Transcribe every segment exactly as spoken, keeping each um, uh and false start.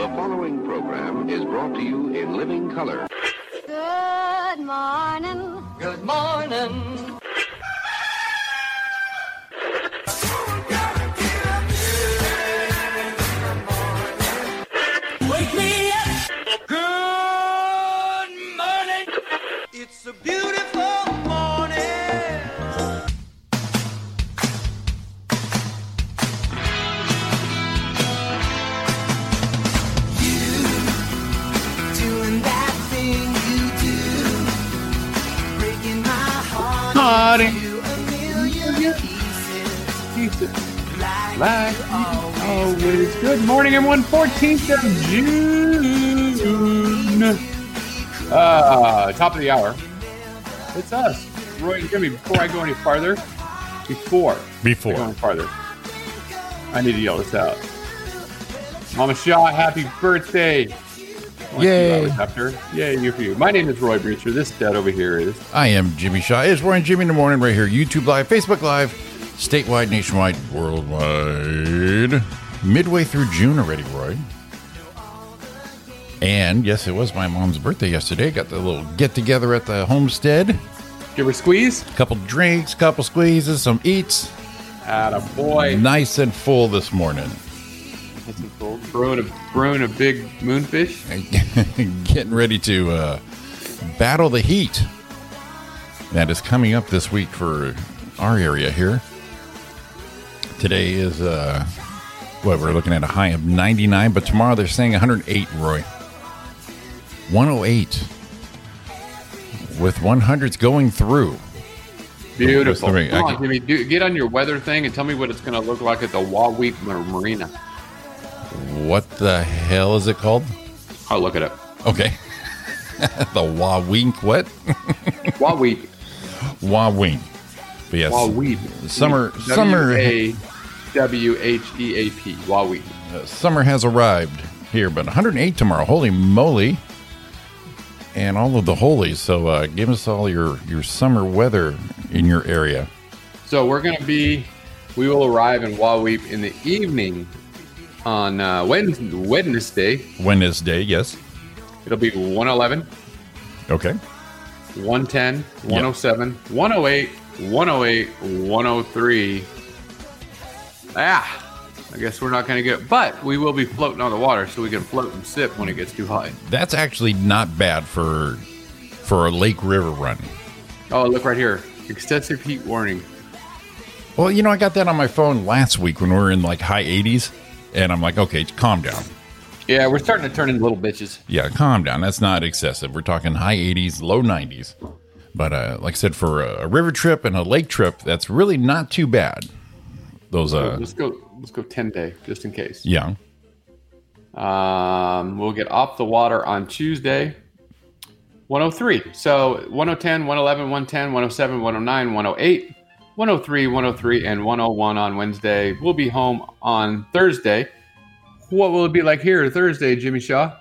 The following program is brought to you in living color. Good morning. Good morning. Like always. Good morning, everyone. fourteenth of June. Uh, top of the hour. It's us, Roy and Jimmy. Before I go any farther, before, before I go any farther, I need to yell this out. Mama Shaw, happy birthday. Yay. After. Yay, you for you. My name is Roy Breacher. This dad over here is. I am Jimmy Shaw. It's Roy and Jimmy in the morning right here. YouTube Live, Facebook Live. Statewide, nationwide, worldwide. Midway through June already, Roy. And yes, it was my mom's birthday yesterday. Got the little get together at the homestead. Give her a squeeze. Couple drinks, couple squeezes, some eats. Atta boy. Nice and full this morning. Nice and full. Brewing a, brewing a big moonfish. Getting ready to uh, battle the heat that is coming up this week for our area here. Today is, uh, what, we're looking at a high of ninety-nine, but tomorrow they're saying one hundred eight, Roy. one oh eight. With hundreds going through. Beautiful. Come on, Jimmy, do, get on your weather thing and tell me what it's going to look like at the Wahweep Marina. What the hell is it called? I'll look it up. Okay. The Wahweep what? Wahweep. Wahweep. But yes, Wahweep. Summer, W A W H E A P. Summer, W H E A P, Wahweep. Uh, summer has arrived here, but one hundred eight tomorrow. Holy moly. And all of the holies. So uh, give us all your, your summer weather in your area. So we're going to be, we will arrive in Wahweep in the evening on uh, Wednesday, Wednesday. Wednesday, yes. It'll be one eleven. Okay. one ten, one oh seven, yep. one oh eight. one oh eight, one oh three. Ah, I guess we're not going to get, but we will be floating on the water, so we can float and sip when it gets too high. That's actually not bad for for a lake river run. Oh, look right here. Extensive heat warning. Well, you know, I got that on my phone last week when we were in like high eighties, and I'm like, okay, calm down. Yeah, we're starting to turn into little bitches. Yeah, calm down. That's not excessive. We're talking high eighties, low nineties. But uh, like I said, for a river trip and a lake trip, that's really not too bad. Those uh, let's go, let's go ten day just in case. Yeah. Um, we'll get off the water on Tuesday. one oh three. So one oh ten, one eleven, one ten, one oh seven, one oh nine, one oh eight, one oh three, one oh three, and one oh one on Wednesday. We'll be home on Thursday. What will it be like here Thursday, Jimmy Shaw?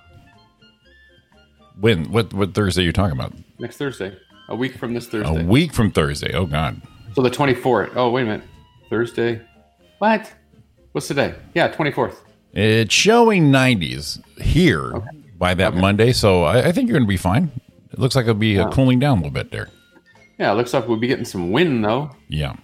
When? What? What Thursday are you talking about? Next Thursday. A week from this Thursday. A week from Thursday. Oh, God. So the twenty-fourth. Oh, wait a minute. Thursday. What? What's today? Yeah, twenty-fourth. It's showing nineties here okay. by that okay. Monday, so I, I think you're going to be fine. It looks like it'll be wow. uh, cooling down a little bit there. Yeah, it looks like we'll be getting some wind, though. Yeah. All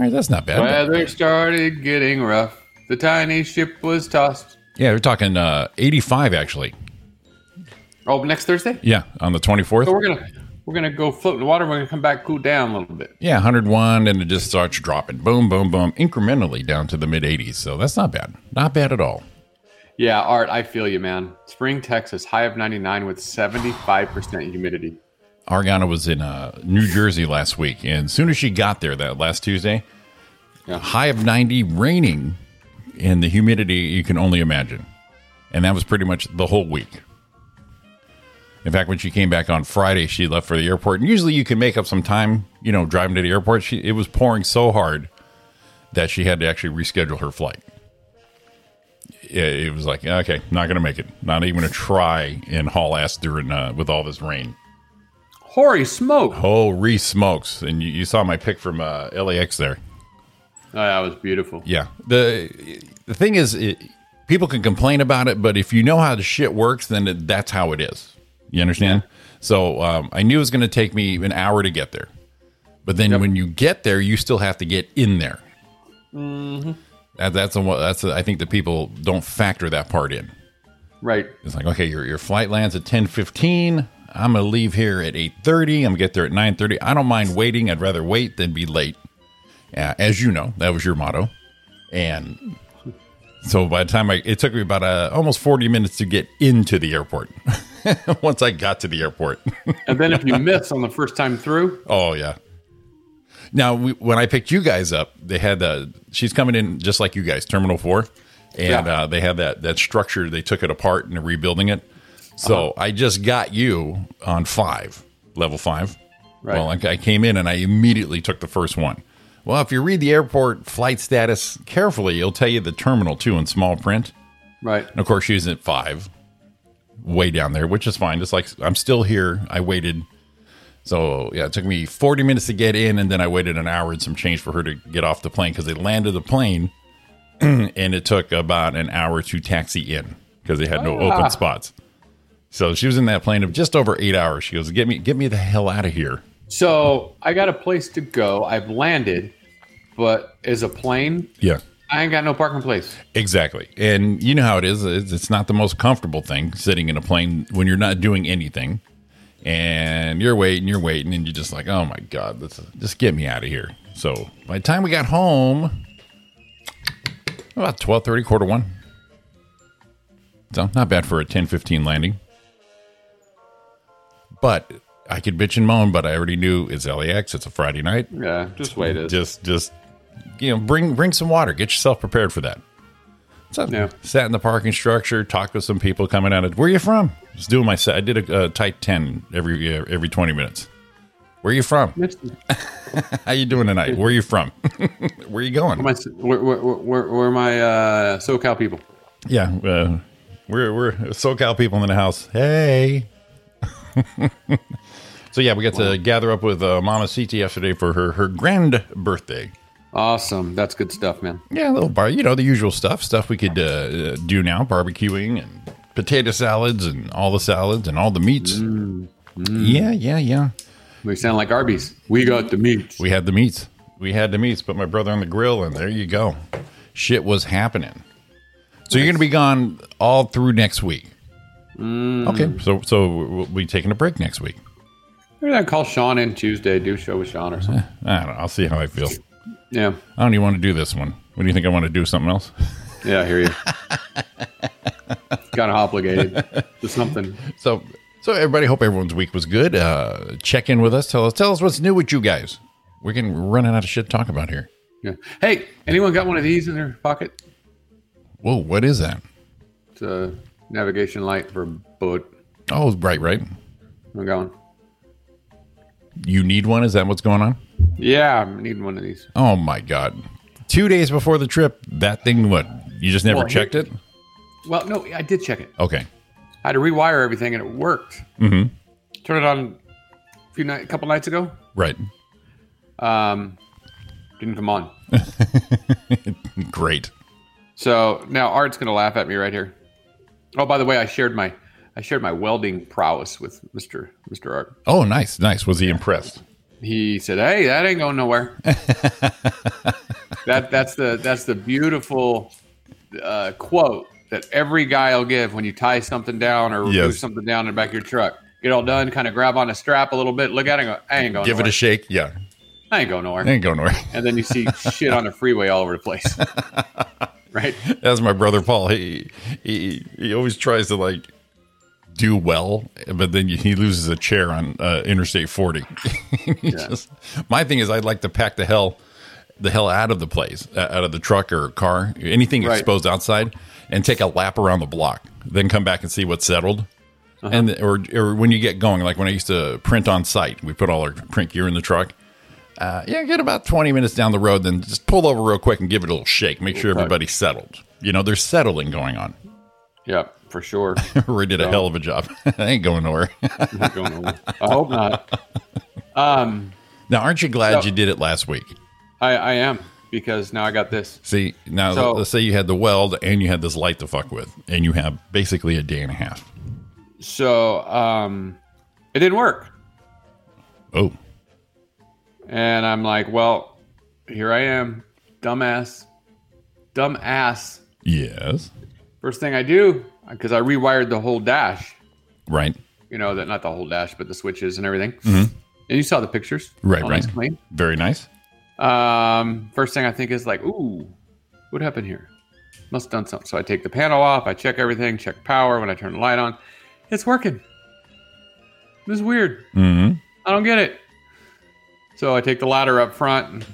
right, that's not bad. Weather started getting rough. The tiny ship was tossed. Yeah, we're talking uh, eighty-five, actually. Oh, next Thursday? Yeah, on the twenty-fourth. So we're gonna we're gonna go float in the water. We're gonna come back, cool down a little bit. Yeah, one oh one, and it just starts dropping, boom, boom, boom, incrementally down to the mid eighties. So that's not bad, not bad at all. Yeah, Art, I feel you, man. Spring Texas, high of ninety-nine with seventy-five percent humidity. Ariana was in uh, New Jersey last week, and as soon as she got there that last Tuesday, yeah. high of ninety, raining, and the humidity you can only imagine, and that was pretty much the whole week. In fact, when she came back on Friday, she left for the airport. And usually you can make up some time, you know, driving to the airport. She, it was pouring so hard that she had to actually reschedule her flight. It, it was like, okay, not going to make it. Not even going to try and haul ass during, uh, with all this rain. Holy smoke. Holy smokes. And you, you saw my pic from uh, L A X there. Oh, that was beautiful. Yeah. The, the thing is, it, people can complain about it, but if you know how the shit works, then it, that's how it is. You understand? Yeah. So um, I knew it was going to take me an hour to get there. But then yep. when you get there, you still have to get in there. Mm-hmm. That, that's a, that's a, I think the people don't factor that part in. Right. It's like, okay, your your flight lands at ten fifteen. I'm going to leave here at eight thirty. I'm going to get there at nine thirty. I don't mind waiting. I'd rather wait than be late. Uh, as you know, that was your motto. And so by the time I, it took me about uh, almost forty minutes to get into the airport. Once I got to the airport. And then if you miss on the first time through. Oh, yeah. Now, we, when I picked you guys up, they had the, she's coming in just like you guys, Terminal four. And yeah. uh, they had that, that structure. They took it apart and they're rebuilding it. So uh-huh. I just got you on five, level five. Right. Well, I, I came in and I immediately took the first one. Well, if you read the airport flight status carefully, it'll tell you the terminal two in small print. Right. And of course, she's at five, way down there, which is fine. Just like I'm still here. I waited. So yeah, it took me forty minutes to get in, and then I waited an hour and some change for her to get off the plane because they landed the plane, and it took about an hour to taxi in because they had no ah. open spots. So she was in that plane of just over eight hours. She goes, "Get me, get me the hell out of here." So I got a place to go. I've landed, but as a plane, yeah, I ain't got no parking place. Exactly. And you know how it is. It's not the most comfortable thing sitting in a plane when you're not doing anything and you're waiting, you're waiting. And you're just like, oh my God, let's just get me out of here. So by the time we got home, about twelve thirty, quarter one. So not bad for a ten fifteen landing, but I could bitch and moan, but I already knew it's L A X. It's a Friday night. Yeah, just wait it. Just, just you know, bring bring some water. Get yourself prepared for that. So yeah. Sat in the parking structure, talked with some people coming out of. Where are you from? Just doing my set. I did a, a tight ten every uh, every twenty minutes. Where are you from? How you doing tonight? Where are you from? Where are you going? Where, where, where, where are my uh, SoCal people? Yeah, uh, we're we're SoCal people in the house. Hey. So yeah, we got to gather up with uh, Mama C T yesterday for her, her grand birthday. Awesome. That's good stuff, man. Yeah, a little bar, you know, the usual stuff, stuff we could uh, do now, barbecuing and potato salads and all the salads and all the meats. Mm, mm. Yeah, yeah, yeah. We sound like Arby's. We got the meats. We had the meats. We had the meats, put my brother on the grill, and there you go. Shit was happening. So nice. You're going to be gone all through next week. Mm. Okay, so so we'll be taking a break next week. Maybe I call Sean in Tuesday, do a show with Sean or something. I don't know. I'll see how I feel. Yeah. I don't even want to do this one. What do you think? I want to do something else? Yeah, I hear you. Kind of obligated to something. So, so everybody, hope everyone's week was good. Uh, check in with us. Tell us, tell us what's new with you guys. We're getting running out of shit to talk about here. Yeah. Hey, anyone got one of these in their pocket? Whoa, what is that? It's a navigation light for a boat. Oh, right, right. I got one. You need one? Is that what's going on? Yeah, I'm needing one of these. Oh, my God. Two days before the trip, that thing, what? You just never well, checked it? Well, no, I did check it. Okay. I had to rewire everything, and it worked. Mm-hmm. Turned it on a, few night, a couple nights ago. Right. Um, didn't come on. Great. So now Art's going to laugh at me right here. Oh, by the way, I shared my... I shared my welding prowess with Mister Mister Art. Oh, nice, nice. Was he impressed? He said, "Hey, that ain't going nowhere." that that's the that's the beautiful uh, quote that every guy will give when you tie something down or yes. remove something down in the back of your truck. Get all done, kind of grab on a strap a little bit, look at it, and go, "I ain't going." Give nowhere. It a shake, yeah. I ain't going nowhere. I ain't going nowhere. And then you see shit on the freeway all over the place. Right? That's my brother Paul. He he he always tries to like. Do well, but then he loses a chair on uh, Interstate forty. Yeah. Just, my thing is, I'd like to pack the hell, the hell out of the place, uh, out of the truck or car, anything right. exposed outside, and take a lap around the block. Then come back and see what's settled, uh-huh. and or or when you get going, like when I used to print on site, we put all our print gear in the truck. Uh, yeah, get about twenty minutes down the road, then just pull over real quick and give it a little shake. Make sure everybody's settled. You know, there's settling going on. Yeah. For sure. We did so. A hell of a job. I ain't going nowhere. Not going nowhere. I hope not. Um, now, aren't you glad so, you did it last week? I, I am. because now I got this. See, now so, let's say you had the weld and you had this light to fuck with, and you have basically a day and a half. So um, it didn't work. Oh. And I'm like, well, here I am, dumbass, dumbass. Yes. First thing I do, because I rewired the whole dash. Right. You know, that not the whole dash, but the switches and everything. Mm-hmm. And you saw the pictures. Right, right. Nice, clean. Very nice. Um, first thing I think is like, ooh, what happened here? Must have done something. So I take the panel off. I check everything, check power. When I turn the light on, it's working. This is weird. Mm-hmm. I don't get it. So I take the ladder up front and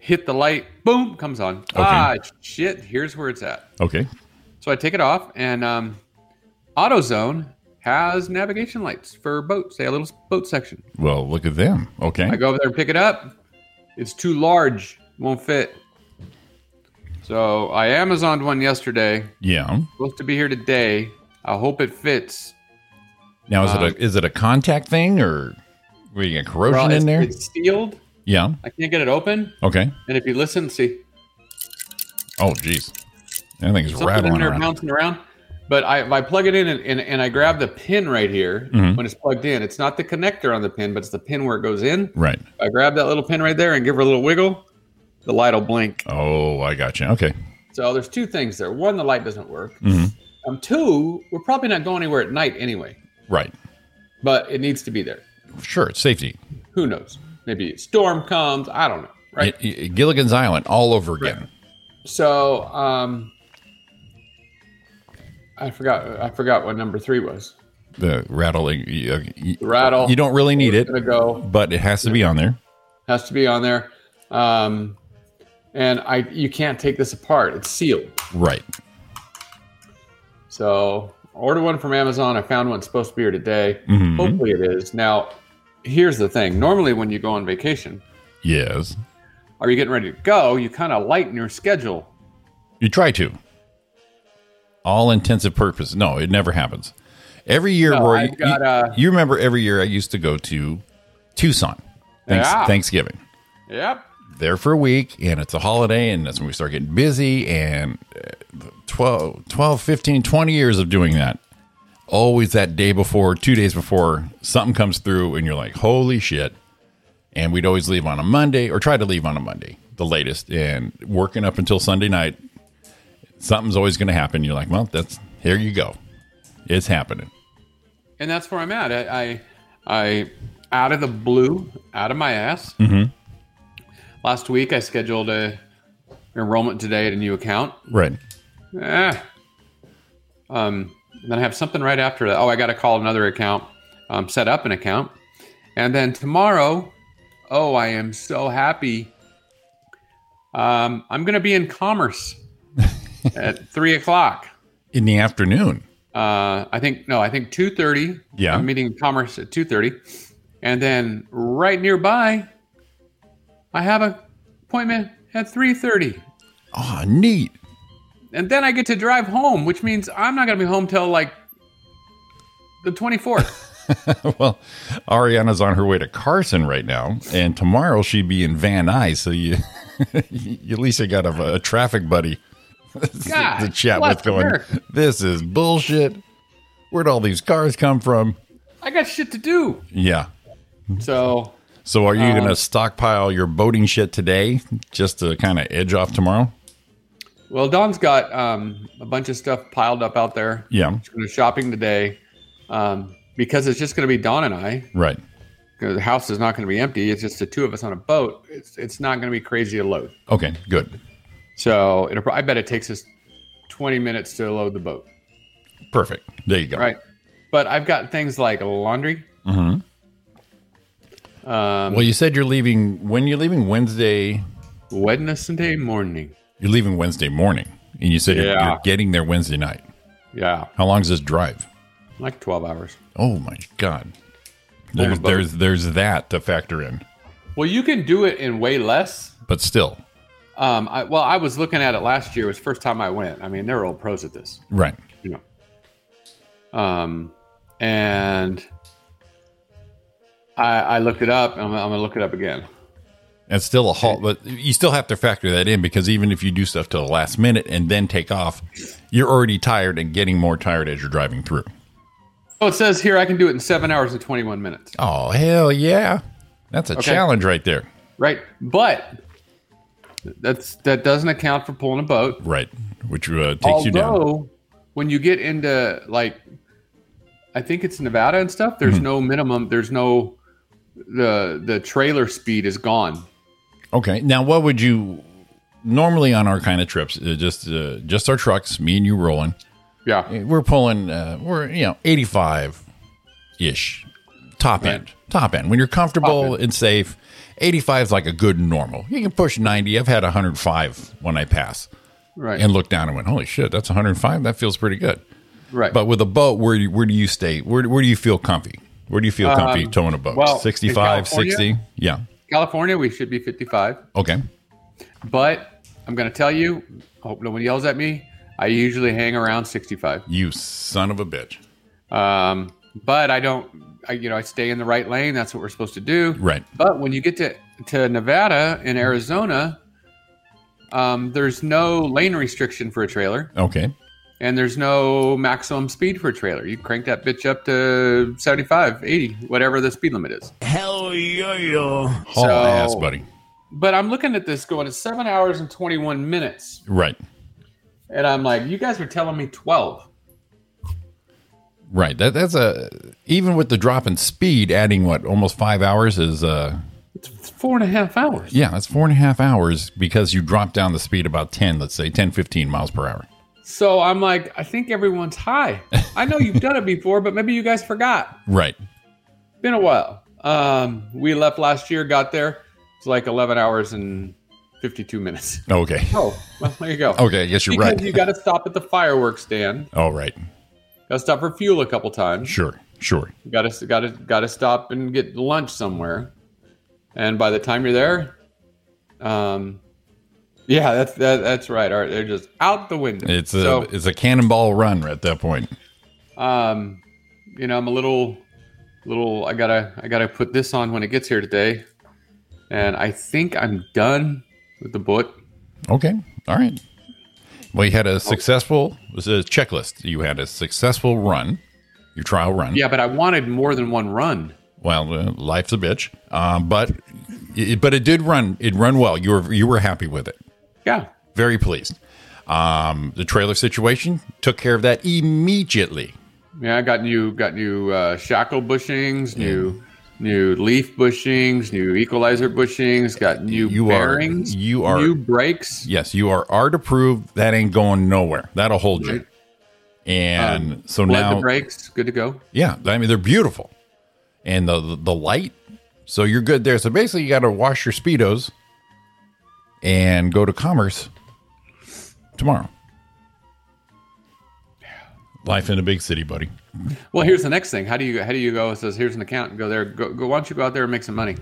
hit the light. Boom, comes on. Okay. Ah, shit. Here's where it's at. Okay. So I take it off, and um, AutoZone has navigation lights for boats. They have a little boat section. Well, look at them. Okay. I go over there and pick it up. It's too large. Won't fit. So I Amazoned one yesterday. Yeah. Supposed to be here today. I hope it fits. Now, is um, it a is it a contact thing, or were you getting corrosion well, in there? It's sealed. Yeah. I can't get it open. Okay. And if you listen, see. Oh, geez. That thing's rattling in there around. Bouncing around. But I, if I plug it in and, and, and I grab the pin right here, mm-hmm. when it's plugged in, it's not the connector on the pin, but it's the pin where it goes in. Right. If I grab that little pin right there and give her a little wiggle, the light will blink. Oh, I got you. Okay. So there's two things there. One, the light doesn't work. Mm-hmm. Um, two, we're probably not going anywhere at night anyway. Right. But it needs to be there. Sure. It's safety. Who knows? Maybe a storm comes. I don't know. Right. It, it, Gilligan's Island all over again. Right. So, um... I forgot. I forgot what number three was. The rattling. You, you, the rattle. You don't really need it, go. But it has to yeah. be on there. Has to be on there, um, and I. You can't take this apart. It's sealed. Right. So I ordered one from Amazon. I found one. It's supposed to be here today. Mm-hmm. Hopefully it is. Now, here's the thing. Normally, when you go on vacation, yes, or you're getting ready to go, you kind of lighten your schedule. You try to. All intensive purpose. No, it never happens. Every year, no, Roy, got, uh, you, you remember every year I used to go to Tucson. Thanks, yeah. Thanksgiving. Yep. There for a week, and it's a holiday, and that's when we start getting busy, and twelve, fifteen, twenty years of doing that. Always that day before, two days before, something comes through, and you're like, holy shit. And we'd always leave on a Monday, or try to leave on a Monday, the latest, and working up until Sunday night. Something's always going to happen. You're like, well, that's here you go. It's happening. And that's where I'm at. I, I, I out of the blue, out of my ass. Mm-hmm. Last week, I scheduled a enrollment today at a new account. Right. Eh. Um. And then I have something right after that. Oh, I got to call another account, um, set up an account. And then tomorrow, oh, I am so happy. Um, I'm going to be in Commerce. At three o'clock in the afternoon, uh, I think no, I think two thirty. Yeah, I'm meeting Commerce at two thirty, and then right nearby, I have an appointment at three thirty. Oh, neat! And then I get to drive home, which means I'm not going to be home till like the twenty fourth. Well, Ariana's on her way to Carson right now, and tomorrow she'd be in Van Nuys, so you, you at least you got a, a traffic buddy. God, the chat was going, earth. This is bullshit. Where'd all these cars come from? I got shit to do. Yeah. So So are you um, going to stockpile your boating shit today just to kind of edge off tomorrow? Well, Don's got um, a bunch of stuff piled up out there. Yeah. She's going to shopping today um, because it's just going to be Don and I. Right. The house is not going to be empty. It's just the two of us on a boat. It's, it's not going to be crazy a load. Okay, good. So it'll, I bet it takes us twenty minutes to load the boat. Perfect. There you go. Right. But I've got things like laundry. Mm-hmm. Um, well, you said you're leaving. When you're leaving Wednesday? Wednesday morning. You're leaving Wednesday morning. And you said yeah. you're, you're getting there Wednesday night. Yeah. How long is this drive? Like twelve hours. Oh, my God. There's, well, there's, there's that to factor in. Well, you can do it in way less. But still. Um, I, well, I was looking at it last year. It was the first time I went. I mean, they're old pros at this. Right. You know. Um, and I, I looked it up. And I'm, I'm going to look it up again. That's still a halt, but you still have to factor that in, because even if you do stuff till the last minute and then take off, you're already tired and getting more tired as you're driving through. Oh, it says here I can do it in seven hours and twenty-one minutes. Oh, hell yeah. That's a okay. challenge right there. Right. But that's that doesn't account for pulling a boat. Right. Which uh, takes Although, you down. Although, when you get into, like, I think it's Nevada and stuff, there's mm-hmm. no minimum. There's no, the the trailer speed is gone. Okay. Now, what would you normally on our kind of trips? Uh, just uh, just our trucks, me and you rolling. Yeah, we're pulling. Uh, we're you know eighty-five ish, top right. end, top end. When you're comfortable and safe, eighty-five is like a good normal. You can push ninety. I've had one hundred five when I pass, right? And looked down and went, "Holy shit, that's one hundred five. That feels pretty good." Right. But with a boat, where do you, where do you stay? Where where do you feel comfy? Where do you feel comfy um, towing a boat? Well, sixty-five, sixty, yeah. California, we should be fifty-five. Okay. But I'm going to tell you, I hope no one yells at me, I usually hang around sixty-five. You son of a bitch. Um, but I don't, I, you know, I stay in the right lane. That's what we're supposed to do. Right. But when you get to, to Nevada and Arizona, um, there's no lane restriction for a trailer. Okay. And there's no maximum speed for a trailer. You crank that bitch up to seventy-five, eighty, whatever the speed limit is. Hell yeah, yeah. Haul ass, buddy. But I'm looking at this going to seven hours and twenty-one minutes. Right. And I'm like, you guys were telling me twelve. Right. That that's a even with the drop in speed, adding what almost five hours is uh it's four and a half hours. Yeah, that's four and a half hours because you drop down the speed about ten, let's say ten, fifteen miles per hour. So I'm like, I think everyone's high. I know you've done it before, but maybe you guys forgot. Right. Been a while. Um, we left last year, got there. It's like eleven hours and fifty-two minutes. Okay. Oh, well, there you go. Okay, yes, you're because right. You got to stop at the fireworks stand. Oh, right. Got to stop for fuel a couple times. Sure, sure. Got to, got to, got to stop and get lunch somewhere. And by the time you're there, um. Yeah, that's that, that's right. All right, they're just out the window. It's a so, it's a cannonball run at that point. Um, you know, I'm a little little. I gotta I gotta put this on when it gets here today, and I think I'm done with the book. Okay, all right. Well, you had a successful. It was a checklist. You had a successful run, your trial run. Yeah, but I wanted more than one run. Well, uh, life's a bitch. Um, but it, but it did run. It run well. You were you were happy with it. Yeah. Very pleased. Um, the trailer situation, took care of that immediately. Yeah, I got new got new uh, shackle bushings, yeah. new new leaf bushings, new equalizer bushings, got new you bearings, are, you are, new brakes. Yes, you are art approved. That ain't going nowhere. That'll hold right. you. And um, so now the brakes, good to go. Yeah, I mean they're beautiful. And the, the the light, so you're good there. So basically you got to wash your Speedos and go to Commerce tomorrow. Life in a big city, buddy. Well, here's the next thing. How do you how do you go? It says here's an account and go there. Go, go why don't you go out there and make some money?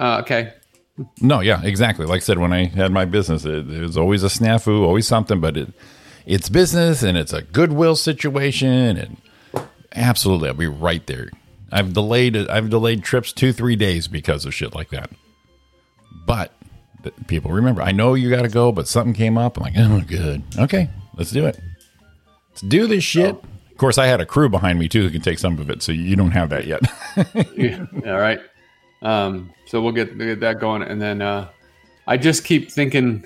Uh, okay. No, yeah, exactly. Like I said, when I had my business, it, it was always a snafu, always something. But it it's business and it's a Goodwill situation, and absolutely, I'll be right there. I've delayed I've delayed trips two three days because of shit like that. But people remember, I know you got to go, but something came up. I'm like, oh, good. Okay, let's do it. Let's do this shit. Oh. Of course, I had a crew behind me, too, who can take some of it. So you don't have that yet. Yeah. All right. Um, so we'll get, get that going. And then uh, I just keep thinking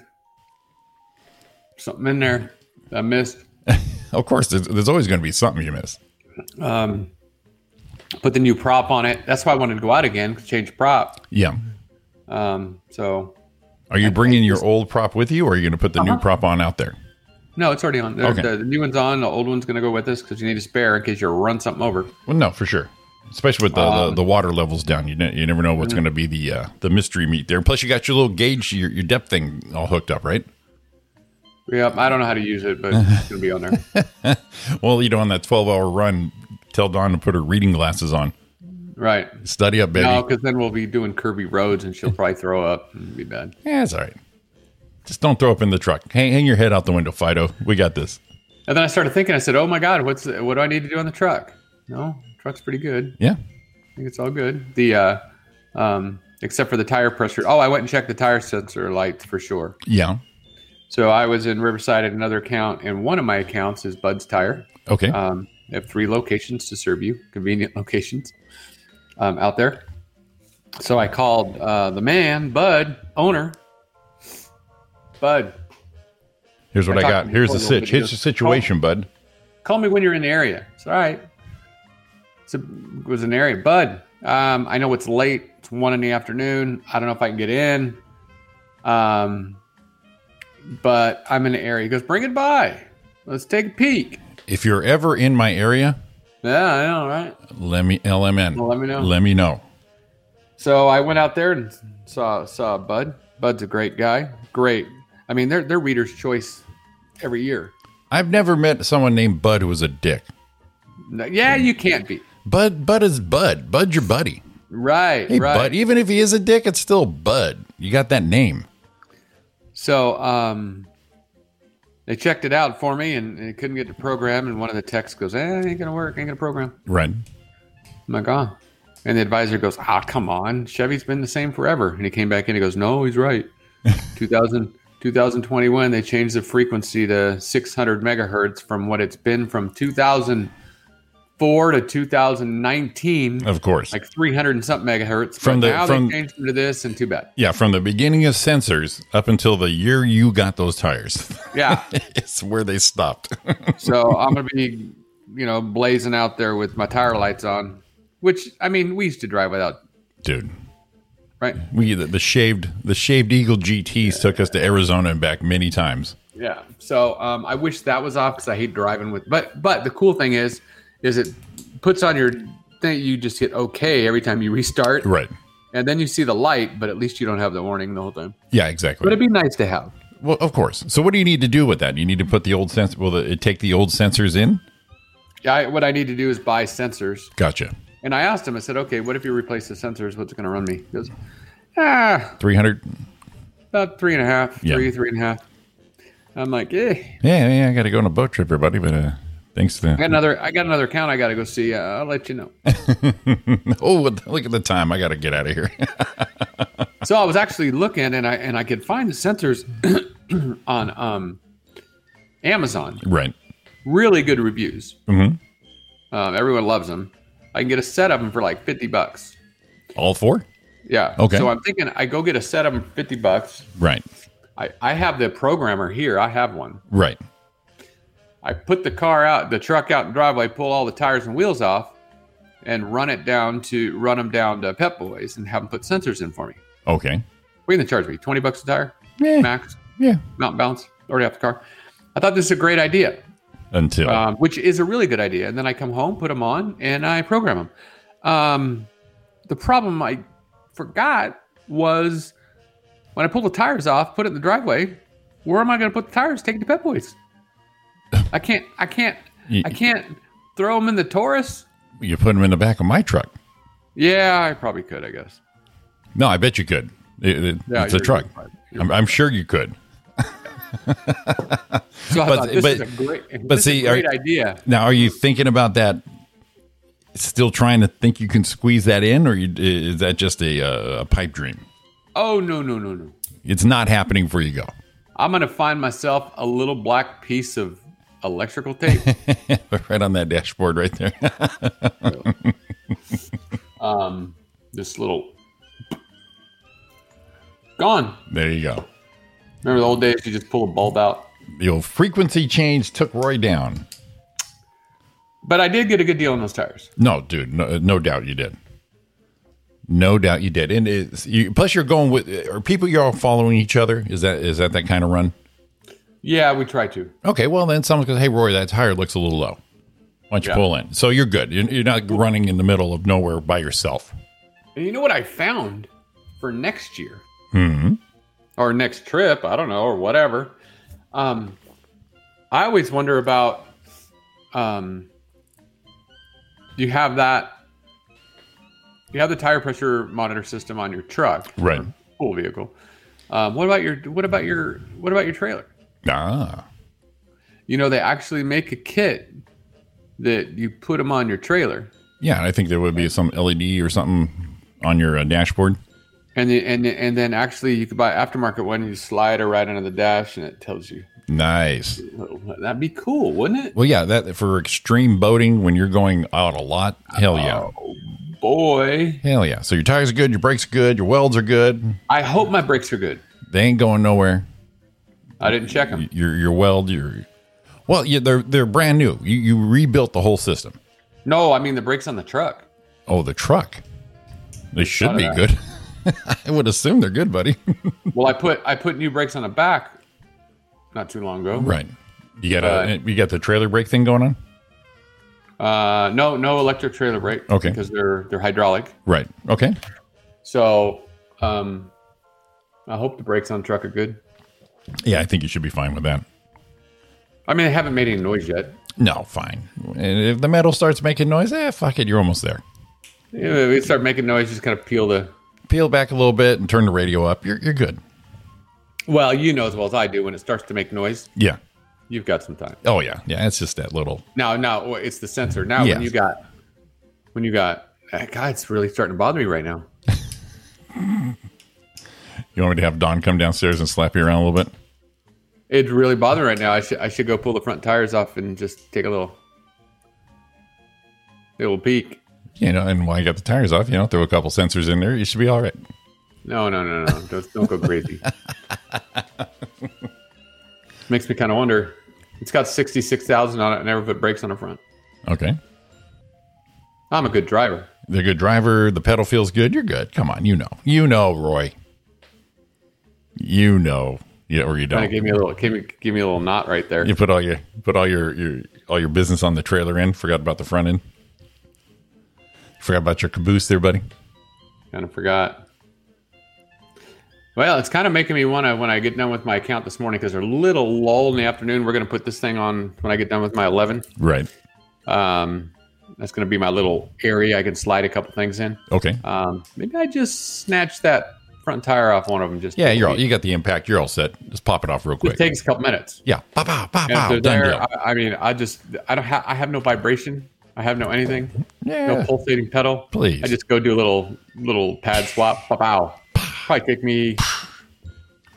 something in there that I missed. Of course, there's, there's always going to be something you miss. Um, put the new prop on it. That's why I wanted to go out again, change prop. Yeah. Um, so... Are you bringing your old prop with you, or are you going to put the uh-huh. new prop on out there? No, it's already on. The, okay. the, the new one's on. The old one's going to go with us because you need a spare in case you run something over. Well, no, for sure. Especially with the, um, the, the water levels down. You, ne- you never know what's mm-hmm. going to be the uh, the mystery meat there. Plus, you got your little gauge, your, your depth thing all hooked up, right? Yeah, I don't know how to use it, but it's going to be on there. Well, you know, on that twelve-hour run, tell Dawn to put her reading glasses on. Right. Study up, baby. No, because then we'll be doing curvy roads and she'll probably throw up and be bad. Yeah, it's all right. Just don't throw up in the truck. Hang, hang your head out the window, Fido. We got this. And then I started thinking, I said, oh my God, what's what do I need to do on the truck? No, the truck's pretty good. Yeah. I think it's all good. The uh, um, except for the tire pressure. Oh, I went and checked the tire sensor lights for sure. Yeah. So I was in Riverside at another account, and one of my accounts is Bud's Tire. Okay. Um, they have three locations to serve you, convenient locations um, out there. So I called uh, the man, Bud, owner. Bud. Here's what I, I got. Here's the sitch. Here's the situation, call, Bud. Call me when you're in the area. It's all right. It's a, it was an area. Bud, um, I know it's late. It's one in the afternoon. I don't know if I can get in. Um, but I'm in the area. He goes, bring it by. Let's take a peek. If you're ever in my area. Yeah, I know, right? Let me, L M N. Well, let me know. Let me know. So I went out there and saw saw Bud. Bud's a great guy. Great. I mean, they're, they're Reader's Choice every year. I've never met someone named Bud who was a dick. No, yeah, you can't be. Bud Bud is Bud. Bud's your buddy. Right, hey, right. Bud, even if he is a dick, it's still Bud. You got that name. So um, they checked it out for me, and they couldn't get the program. And one of the techs goes, eh, ain't going to work. Ain't going to program. Right. My God. And the advisor goes, ah, come on. Chevy's been the same forever. And he came back in and goes, no, he's right. two thousand, twenty twenty-one, they changed the frequency to six hundred megahertz from what it's been from two thousand four to two thousand nineteen. Of course. Like three hundred and something megahertz. From but the, now from, they changed them to this, and too bad. Yeah, from the beginning of sensors up until the year you got those tires. Yeah. It's where they stopped. So I'm going to be, you know, blazing out there with my tire lights on. Which, I mean, we used to drive without. Dude. Right? We the, the shaved the shaved Eagle G Ts yeah. took us to Arizona and back many times. Yeah. So um, I wish that was off because I hate driving with. But but the cool thing is, is it puts on your thing. You just hit OK every time you restart. Right. And then you see the light, but at least you don't have the warning the whole time. Yeah, exactly. But it'd be nice to have. Well, of course. So what do you need to do with that? You need to put the old sensor. Will it take the old sensors in? Yeah. I, what I need to do is buy sensors. Gotcha. And I asked him, I said, okay, what if you replace the sensors? What's it going to run me? He goes, ah. three hundred? About three and a half. Yeah. Three, three and a half. I'm like, eh. Yeah, yeah, I got to go on a boat trip here, buddy, but uh, thanks for I got another. I got another account I got to go see. Uh, I'll let you know. Oh, look at the time. I got to get out of here. So I was actually looking, and I and I could find the sensors on um, Amazon. Right. Really good reviews. Mm-hmm. Um, everyone loves them. I can get a set of them for like fifty bucks. All four? Yeah. Okay. So I'm thinking I go get a set of them for fifty bucks. Right. I, I have the programmer here. I have one. Right. I put the car out, the truck out in the driveway, pull all the tires and wheels off and run it down to run them down to Pep Boys and have them put sensors in for me. Okay. What are you going to charge me? twenty bucks a tire? Yeah. Max? Yeah. Mountain bounce. Already off the car. I thought this was a great idea. Until um, which is a really good idea, and then I come home, put them on, and I program them. Um, the problem I forgot was when I pulled the tires off, put it in the driveway. Where am I going to put the tires? Take it to Pep Boys. I can't. I can't. I can't throw them in the Taurus. You put them in the back of my truck. Yeah, I probably could. I guess. No, I bet you could. It, it, yeah, it's a truck. I'm, I'm sure you could. So I but, thought, this but, is a great, but see, a great are, idea. Now, are you thinking about that? Still trying to think you can squeeze that in, or you, is that just a, uh, a pipe dream? Oh no, no, no, no! It's not happening before you go. I'm gonna find myself a little black piece of electrical tape right on that dashboard, right there. um, this little gone. There you go. Remember the old days you just pull a bulb out? The old frequency change took Roy down. But I did get a good deal on those tires. No, dude. No, no doubt you did. No doubt you did. And it's, you, plus you're going with... Are people you're all following each other? Is that is that that kind of run? Yeah, we try to. Okay, well then someone goes, hey, Roy, that tire looks a little low. Why don't you yeah. pull in? So you're good. You're, you're not running in the middle of nowhere by yourself. And you know what I found for next year? Mm-hmm. Or next trip, I don't know, or whatever. Um, I always wonder about, um, you have that, you have the tire pressure monitor system on your truck, right? Pool vehicle. Um, what about your, what about your, what about your trailer? Ah. You know, they actually make a kit that you put them on your trailer. Yeah, I think there would be some L E D or something on your uh, dashboard. And the, and and then actually you could buy aftermarket one. You slide her right under the dash, and it tells you. Nice. That'd be cool, wouldn't it? Well, yeah. That for extreme boating when you're going out a lot. Hell yeah. Oh boy. Hell yeah. So your tires are good. Your brakes are good. Your welds are good. I hope my brakes are good. They ain't going nowhere. I didn't check them. Your your weld. Your well, yeah, they're they're brand new. You you rebuilt the whole system. No, I mean the brakes on the truck. Oh, the truck. They should be good. I would assume they're good, buddy. Well, I put I put new brakes on the back not too long ago. Right. You got a you got the trailer brake thing going on? Uh, no, no electric trailer brake. Okay. Because they're they're hydraulic. Right. Okay. So, um, I hope the brakes on the truck are good. Yeah, I think you should be fine with that. I mean, they haven't made any noise yet. No, fine. And if the metal starts making noise, eh, fuck it, you're almost there. Yeah, we start making noise, just kind of peel the. Peel back a little bit and turn the radio up. You're you're good. Well, you know as well as I do when it starts to make noise. Yeah, you've got some time. Oh yeah, yeah. It's just that little. Now, now it's the sensor. Now yes. when you got, when you got, God, it's really starting to bother me right now. You want me to have Don come downstairs and slap you around a little bit? It's really bothering right now. I should I should go pull the front tires off and just take a little, little peek. You know, and while you got the tires off, you know, throw a couple sensors in there. You should be all right. No, no, no, no. Don't, don't go crazy. Makes me kind of wonder. It's got sixty-six thousand on it. I never put brakes on the front. Okay. I'm a good driver. They're a good driver. The pedal feels good. You're good. Come on. You know. You know, Roy. You know. Yeah, or you don't. Kind of gave me a little, gave me, gave me a little knot right there. You put all your, put all your, your, all your business on the trailer end. Forgot about the front end. Forgot about your caboose there, buddy. Kind of forgot. Well, it's kind of making me want to, when I get done with my account this morning, because there's a little lull in the afternoon. We're going to put this thing on when I get done with my eleven. Right. Um, that's going to be my little area. I can slide a couple things in. Okay. Um, maybe I just snatch that front tire off one of them. Just yeah, you're all, you got the impact. You're all set. Just pop it off real quick. It takes a couple minutes. Yeah. Pop, pop, pop, pop. I, I mean, I just, I don't have, I have no vibration. I have no anything, yeah. No pulsating pedal. Please, I just go do a little little pad swap. Pow! Probably take me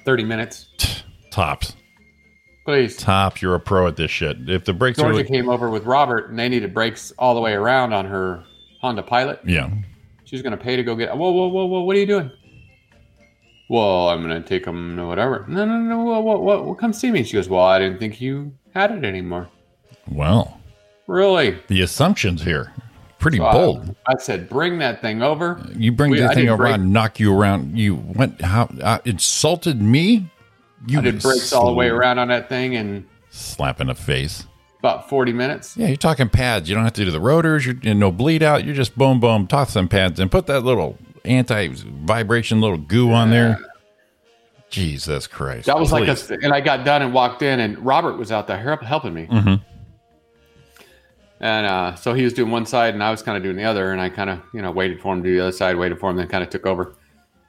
thirty minutes tops. Please, top. You're a pro at this shit. If the brakes, Georgia really- came over with Robert, and they needed brakes all the way around on her Honda Pilot. Yeah, she's gonna pay to go get. Whoa, whoa, whoa, whoa! What are you doing? Well, I'm gonna take them to whatever. No, no, no. Whoa, whoa, whoa! Well, come see me. She goes, well, I didn't think you had it anymore. Well. Really? The assumptions here. Pretty so bold. I, I said, bring that thing over. You bring we, that thing over, I knock you around. You went, how, uh, insulted me? You I did brakes sl- all the way around on that thing and. Slap in the face. About forty minutes. Yeah, you're talking pads. You don't have to do the rotors. You're you no know, bleed out. You're just boom, boom, toss some pads and put that little anti-vibration little goo yeah. on there. Jesus Christ. That was please. Like a, and I got done and walked in and Robert was out there helping me. Mm-hmm. And uh, so he was doing one side, and I was kind of doing the other. And I kind of, you know, waited for him to do the other side, waited for him, then kind of took over. And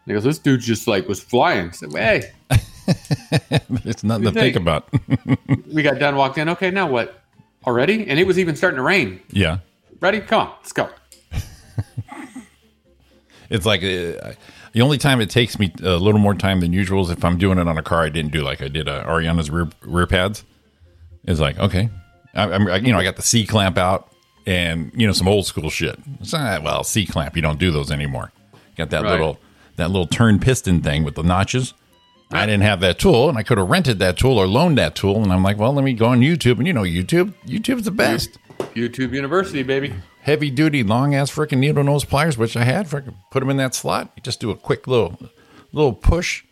he goes, "This dude just like was flying." I said, "Hey, it's nothing to think about." We got done, walked in. Okay, now what? Already? And it was even starting to rain. Yeah. Ready? Come on, let's go. It's like uh, the only time it takes me a little more time than usual is if I'm doing it on a car I didn't do, like I did uh, Ariana's rear rear pads. It's like okay. I'm, you know, I got the C clamp out, and you know some old school shit. It's not, well, C clamp, you don't do those anymore. Got that right. little, that little turn piston thing with the notches. Right. I didn't have that tool, and I could have rented that tool or loaned that tool. And I'm like, well, let me go on YouTube, and you know, YouTube, YouTube's the best. YouTube University, baby. Heavy duty, long ass freaking needle nose pliers, which I had. Frickin' put them in that slot. You just do a quick little, little push,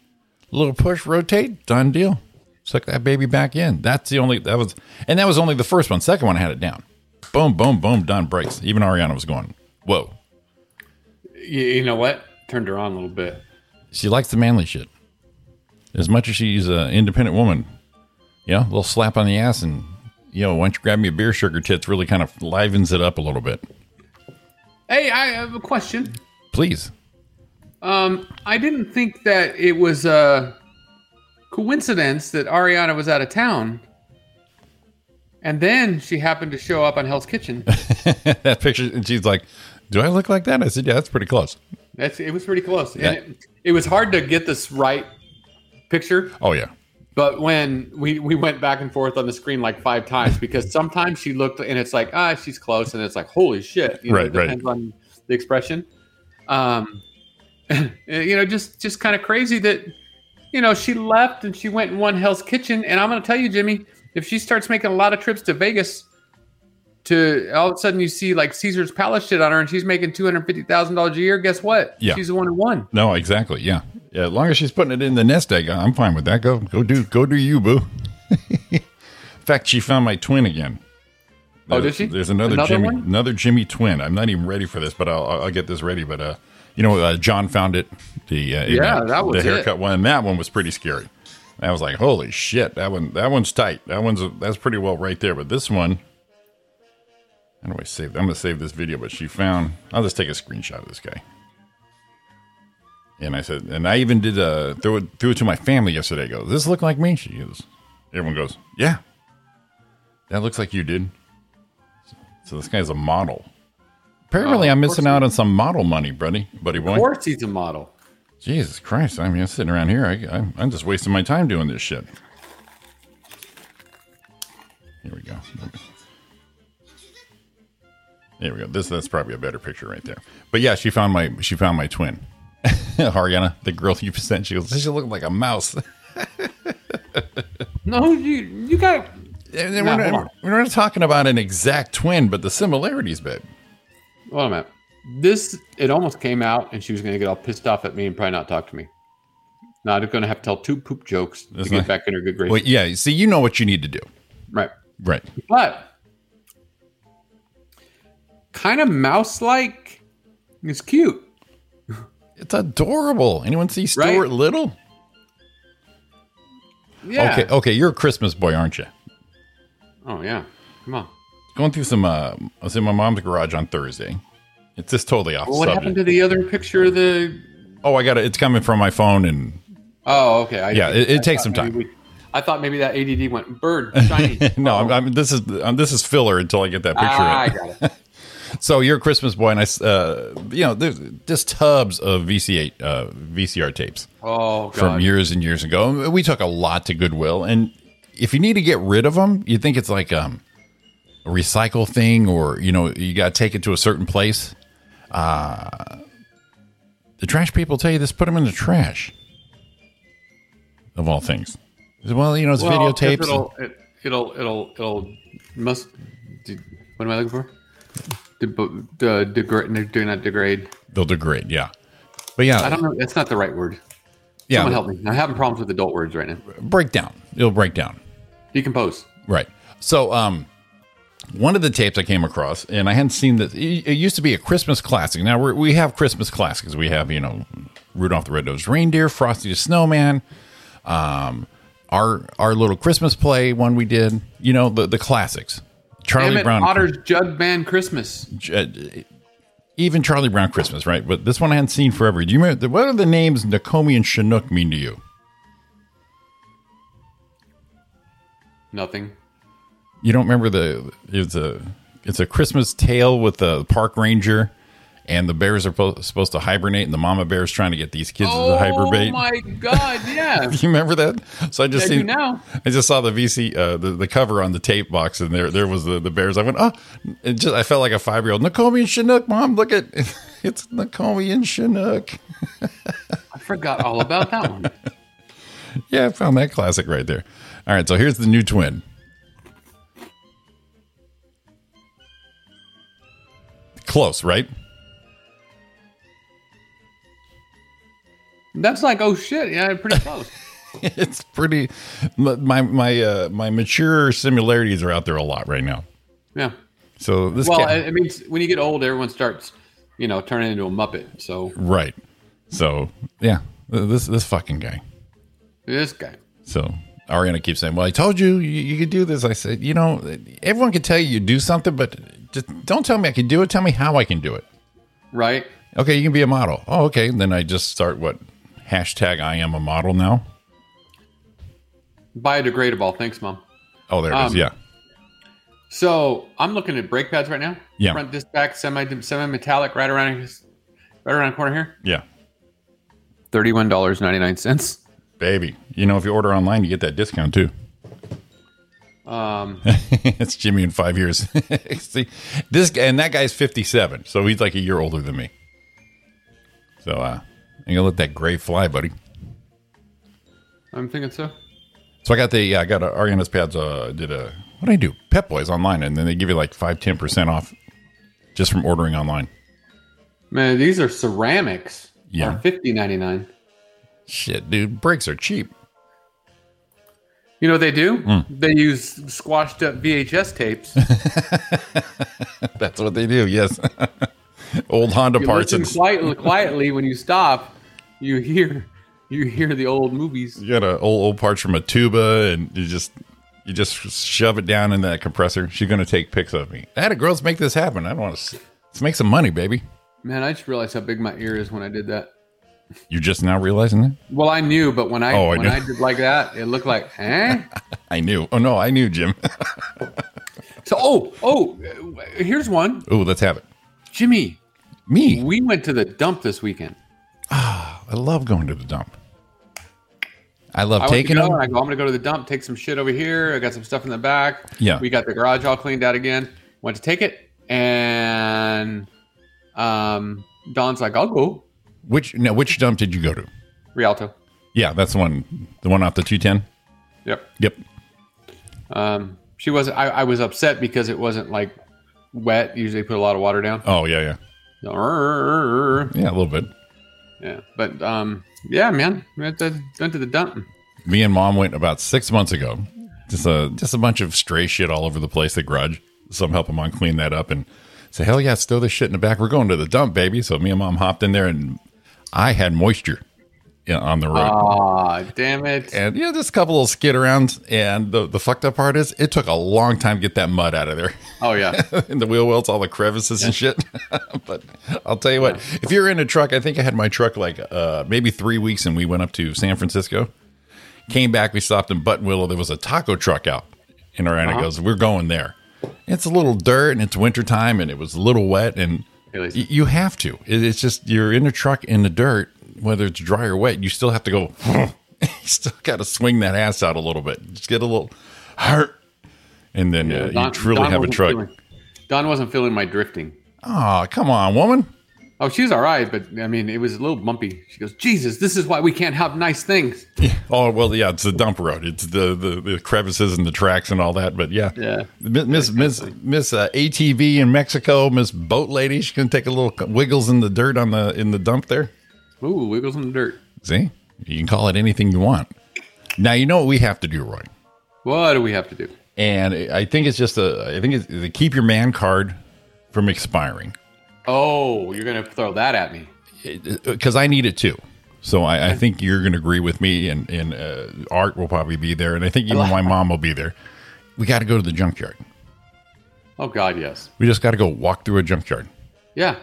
little push, rotate, done deal. Suck that baby back in. That's the only, that was, and that was only the first one. Second one, I had it down. Boom, boom, boom, done, brakes. Even Ariana was going, whoa. You know what? Turned her on a little bit. She likes the manly shit. As much as she's an independent woman, you know, a little slap on the ass and, you know, why don't you grab me a beer, sugar tits, really kind of livens it up a little bit. Hey, I have a question. Please. Um, I didn't think that it was, uh, coincidence that Ariana was out of town and then she happened to show up on Hell's Kitchen. That picture, and she's like, do I look like that? I said, yeah, that's pretty close. That's it was pretty close. Yeah. And it, it was hard to get this right picture. Oh yeah. But when we, we went back and forth on the screen like five times, because sometimes she looked and it's like, ah, she's close. And it's like, holy shit. You know, right, it depends right. on the expression. Um, you know, just, just kind of crazy that, you know, she left and she went and won Hell's Kitchen. And I'm going to tell you, Jimmy, if she starts making a lot of trips to Vegas, to all of a sudden you see like Caesar's Palace shit on her and she's making two hundred fifty thousand dollars a year. Guess what? Yeah. She's the one who won. No, exactly. Yeah. Yeah, as long as she's putting it in the nest egg, I'm fine with that. Go, go do, go do you, boo. In fact, she found my twin again. There's, oh, did she? There's another, another Jimmy, one? another Jimmy twin. I'm not even ready for this, but I'll, I'll get this ready. But uh, you know, uh, John found it. The uh, yeah, that, that was the haircut it. one. And that one was pretty scary. I was like, holy shit, that one, that one's tight. That one's a, that's pretty well right there. But this one, I don't know. I save. I'm gonna save this video. But she found. I'll just take a screenshot of this guy. And I said, and I even did uh, threw it threw it to my family yesterday. I go, does this look like me? She goes, everyone goes, yeah, that looks like you, dude. So, so this guy's a model. Apparently, uh, I'm missing out on some model money, buddy, buddy boy. Of course, he's a model. Jesus Christ! I mean, I'm sitting around here. I, I I'm just wasting my time doing this shit. Here we go. There we go. This that's probably a better picture right there. But yeah, she found my she found my twin. Ariana, the girl you sent, she goes, she looked like a mouse. No, you you got. And then nah, we're, not, we're not talking about an exact twin, but the similarities, babe. Wait a minute. This it almost came out, and she was going to get all pissed off at me and probably not talk to me. Now I'm going to have to tell two poop jokes That's to not, get back in her good graces. Well, yeah, see, you know what you need to do, right? Right, but kind of mouse-like. It's cute. It's adorable. Anyone see Stuart right? Little? Yeah. Okay. Okay. You're a Christmas boy, aren't you? Oh yeah. Come on. Going through some. Uh, I was in my mom's garage on Thursday. It's just totally off. Well, what subject. happened to the other picture? Of the. Oh, I got it. It's coming from my phone and. Oh, okay. I, yeah, it, it takes some time. We, I thought maybe that A D D went bird shiny. no, oh. I'm, I'm, this is I'm, this is filler until I get that picture. Ah, in. I got it. So you're a Christmas boy, and I, uh, you know, there's just tubs of V C eight, uh, V C R tapes oh, God. from years and years ago. We took a lot to Goodwill, and if you need to get rid of them, you think it's like um, a recycle thing, or you know, you got to take it to a certain place. Uh, the trash people tell you this: put them in the trash. Of all things, well, you know, it's well, videotapes. It'll, and, it'll, it'll, it'll, must. What am I looking for? De- de- degrade, do not degrade. They'll degrade, yeah. But yeah, I don't know. That's not the right word. Yeah, someone help me. I'm having problems with adult words right now. Break down. It'll break down. Decompose. Right. So, um, one of the tapes I came across, and I hadn't seen this. It, it used to be a Christmas classic. Now we're, we have Christmas classics. We have, you know, Rudolph the Red-Nosed Reindeer, Frosty the Snowman, um, our our little Christmas play one we did. You know, the the classics. Charlie Damn it, Brown Otter's Jug Band Christmas. Even Charlie Brown Christmas, right? But this one I hadn't seen forever. Do you remember? What are the names Nakomi and Chinook mean to you? Nothing. You don't remember the? It's a it's a Christmas tale with the park ranger, and the bears are po- supposed to hibernate, and the mama bear is trying to get these kids oh, to hibernate. Oh my God! Yeah. You remember that? So I just I, seen, now. I just saw the V C uh, the, the cover on the tape box, and there there was the, the bears. I went, oh! It just I felt like a five year old. Nakomi and Chinook, mom, look at it's Nakomi and Chinook. I forgot all about that one. Yeah, I found that classic right there. All right, so here's the new twin. Close, right? That's like, oh shit, yeah, pretty close. It's pretty. My my uh, my mature similarities are out there a lot right now. Yeah. So this. Well, cat, it means when you get old, everyone starts, you know, turning into a muppet. So. Right. So yeah, this this fucking guy. This guy. So Ariana keeps saying, "Well, I told you you, you could do this." I said, "You know, everyone can tell you you do something, but just don't tell me I can do it. Tell me how I can do it." Right. Okay, you can be a model. Oh, okay. Then I just start what. Hashtag I am a model now. Biodegradable. Thanks, Mom. Oh, there it um, is. Yeah. So I'm looking at brake pads right now. Yeah. Front disc, back, semi, semi-metallic, right around. Right around the corner here? Yeah. thirty-one dollars and ninety-nine cents. Baby. You know, if you order online, you get that discount too. Um, It's Jimmy in five years. See, this guy, and that guy's fifty-seven, so he's like a year older than me. So uh, I'm going to let that gray fly, buddy. I'm thinking so. So I got the, yeah, I got a, Ariana's pads, uh, did a, what do I do? Pep Boys online, and then they give you like five, ten percent off just from ordering online. Man, these are ceramics. Yeah. fifty ninety-nine. Shit, dude. Brakes are cheap. You know what they do? Mm. They use squashed up V H S tapes. That's what they do, yes. Old Honda you parts. And quietly, quietly, when you stop, you hear... You hear the old movies. You got a old old parts from a tuba, and you just you just shove it down in that compressor. She's gonna take pics of me. I had a girl, let's make this happen. I don't want to. Let's make some money, baby. Man, I just realized how big my ear is when I did that. You're just now realizing that? Well, I knew, but when I oh, when I, I did like that, it looked like, eh? I knew. Oh no, I knew, Jim. so oh oh, here's one. Oh, let's have it, Jimmy. Me. We went to the dump this weekend. Ah, oh, I love going to the dump. I love I taking them. I go, I'm going to go to the dump, take some shit over here. I got some stuff in the back. Yeah. We got the garage all cleaned out again. Went to take it. And um, Don's like, I'll go. Which now, which dump did you go to? Rialto. Yeah, that's the one. The one off the two ten? Yep. Yep. Um, she was, I, I was upset because it wasn't like wet. Usually put a lot of water down. Oh, yeah, yeah. Yeah, a little bit. Yeah, but um, yeah, man, went to, went to the dump. Me and Mom went about six months ago. Just a just a bunch of stray shit all over the place. The garage. So I'm helping Mom clean that up and say, hell yeah, stow this shit in the back. We're going to the dump, baby. So me and Mom hopped in there, and I had moisture on the road. Aw, damn it! And yeah, just a couple of skid arounds. And the the fucked up part is, it took a long time to get that mud out of there. Oh yeah, and the wheel welts, all the crevices yeah. and shit. But I'll tell you what, yeah. if you're in a truck, I think I had my truck like uh, maybe three weeks, and we went up to San Francisco. Came back, we stopped in Button Willow. There was a taco truck out, and Ariana uh-huh. goes, "We're going there." It's a little dirt, and it's wintertime, and it was a little wet, and y- you have to. It's just you're in a truck in the dirt. Whether it's dry or wet, you still have to go. You still got to swing that ass out a little bit. Just get a little hurt, and then yeah, uh, Don, you truly Don have a truck. Feeling, Don wasn't feeling my drifting. Oh, come on, woman. Oh, she was all right, but I mean, it was a little bumpy. She goes, Jesus, this is why we can't have nice things. Yeah. Oh, well, yeah, it's the dump road. It's the, the, the crevices and the tracks and all that. But yeah, yeah. Miss yeah, Miss exactly. Miss uh, A T V in Mexico, Miss Boat Lady, she can take a little wiggles in the dirt on the in the dump there. Ooh, wiggles in the dirt. See? You can call it anything you want. Now, you know what we have to do, Roy. What do we have to do? And I think it's just a, I think it's the keep your man card from expiring. Oh, you're going to throw that at me. Because I need it too. So I, I think you're going to agree with me, and, and uh, Art will probably be there. And I think even my mom will be there. We got to go to the junkyard. Oh, God, yes. We just got to go walk through a junkyard. Yeah.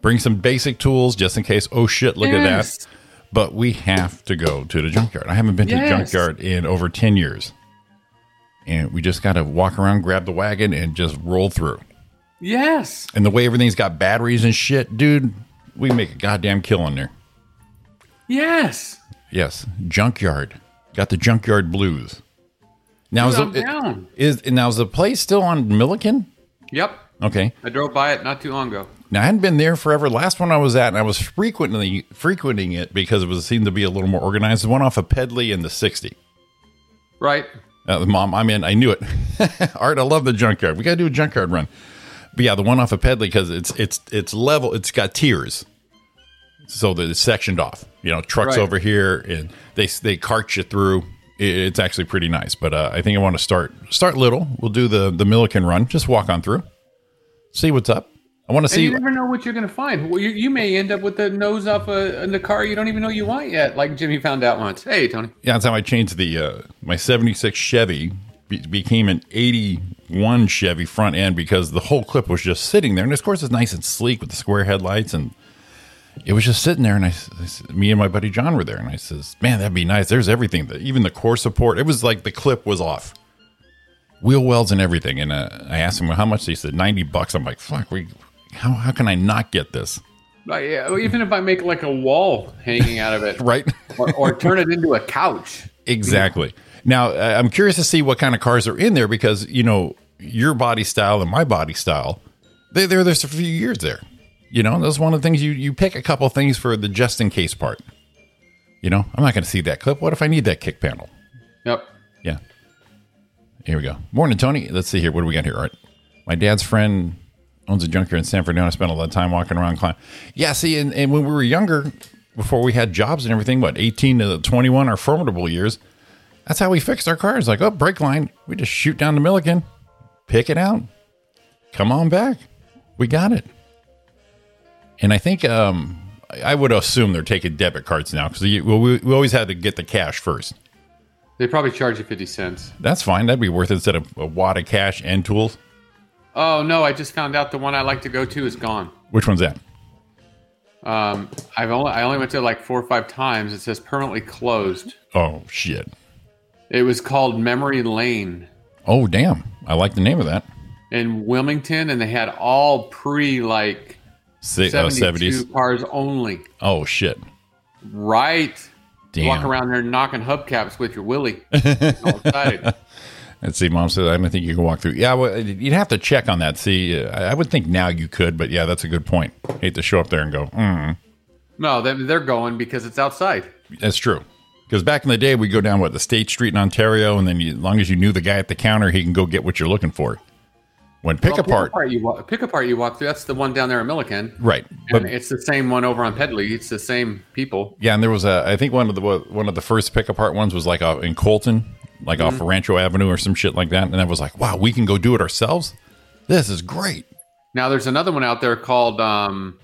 Bring some basic tools just in case. Oh, shit, look yes. at that. But we have to go to the junkyard. I haven't been yes. to the junkyard in over ten years. And we just got to walk around, grab the wagon, and just roll through. Yes. And the way everything's got batteries and shit, dude, we make a goddamn killing there. Yes. Yes. Junkyard. Got the junkyard blues. Now, dude, is, the, is, now is the place still on Milliken? Yep. Okay. I drove by it not too long ago. Now, I hadn't been there forever. Last one I was at, and I was frequently frequenting it because it was seemed to be a little more organized. It went off of Pedley in the sixty. Right. Uh, Mom, I'm in. I knew it. Art, I love the junkyard. We got to do a junkyard run. But yeah, the one off of Pedley, because it's it's it's level. It's got tiers. So that it's sectioned off. You know, trucks right. over here, and they they cart you through. It's actually pretty nice. But uh, I think I want to start start little. We'll do the, the Milliken run. Just walk on through. See what's up. I want to see. And you never know what you're going to find. Well, you, you may end up with the nose off a, in the car you don't even know you want yet, like Jimmy found out once. Hey, Tony. Yeah, that's how I changed the uh, my seventy-six Chevy be- became an eighty-one Chevy front end because the whole clip was just sitting there. And of course, it's nice and sleek with the square headlights, and it was just sitting there. And I, I, me and my buddy John were there, and I says, "Man, that'd be nice." There's everything, even the core support. It was like the clip was off. Wheel wells and everything. And uh, I asked him, well, how much? He said, ninety bucks. I'm like, fuck, we. How how can I not get this? I, even if I make like a wall hanging out of it, right? or, or turn it into a couch. Exactly. Now, I'm curious to see what kind of cars are in there because, you know, your body style and my body style, they, they're there for a few years there. You know, that's one of the things you, you pick a couple things for the just in case part. You know, I'm not going to see that clip. What if I need that kick panel? Yep. Yeah. Here we go. Morning, Tony. Let's see here. What do we got here? All right. My dad's friend owns a junkyard in San Fernando. I spent a lot of time walking around climbing. Yeah, see, and, and when we were younger, before we had jobs and everything, what, eighteen to twenty-one, our formidable years, that's how we fixed our cars. Like, oh, brake line. We just shoot down to Milliken, pick it out, come on back. We got it. And I think um, I would assume they're taking debit cards now because we, we always had to get the cash first. They probably charge you fifty cents. That's fine. That'd be worth it instead of a wad of cash and tools. Oh, no. I just found out the one I like to go to is gone. Which one's that? Um, I've only, I only went to like four or five times. It says permanently closed. Oh, shit. It was called Memory Lane. Oh, damn. I like the name of that. In Wilmington, and they had all pre like... seventy-two oh, cars only. Oh, shit. Right. Damn. Walk around there knocking hubcaps with your willy. Let's see, Mom said, I don't think you can walk through. Yeah, well, you'd have to check on that. See, I would think now you could, but yeah, that's a good point. Hate to show up there and go, mm. No, they're going because it's outside. That's true. Because back in the day, we go down, what, the State Street in Ontario, and then you, as long as you knew the guy at the counter, he can go get what you're looking for. When pick, well, apart, pick apart, you walk, pick apart you walk through. That's the one down there in Milliken, right? But, and it's the same one over on Pedley. It's the same people. Yeah, and there was a. I think one of the one of the first pick apart ones was like a, in Colton, like mm-hmm. off Rancho Avenue or some shit like that. And I was like, wow, we can go do it ourselves. This is great. Now there's another one out there called um,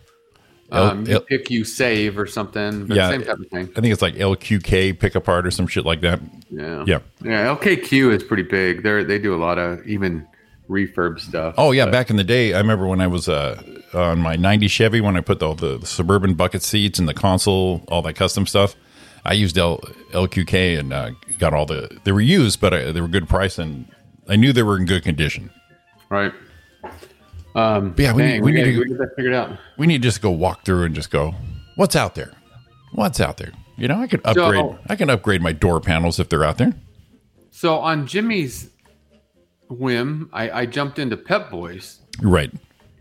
um L- you L- pick you save or something. But yeah, same type of thing. I think it's like L Q K pick apart or some shit like that. Yeah, yeah, yeah. L K Q is pretty big. They they do a lot of even. Refurb stuff. Oh yeah, but back in the day, I remember when I was uh, on my ninety Chevy, when I put the, the, the Suburban bucket seats and the console, all that custom stuff, I used L, LQK and uh, got all the, they were used, but I, they were good price and I knew they were in good condition. Right. Um, but yeah, we, dang, we, we, need gotta, to, we need to figure it out. We need to just go walk through and just go, what's out there? What's out there? You know, I could upgrade. So, I can upgrade my door panels if they're out there. So on Jimmy's whim, I, I jumped into Pep Boys, right?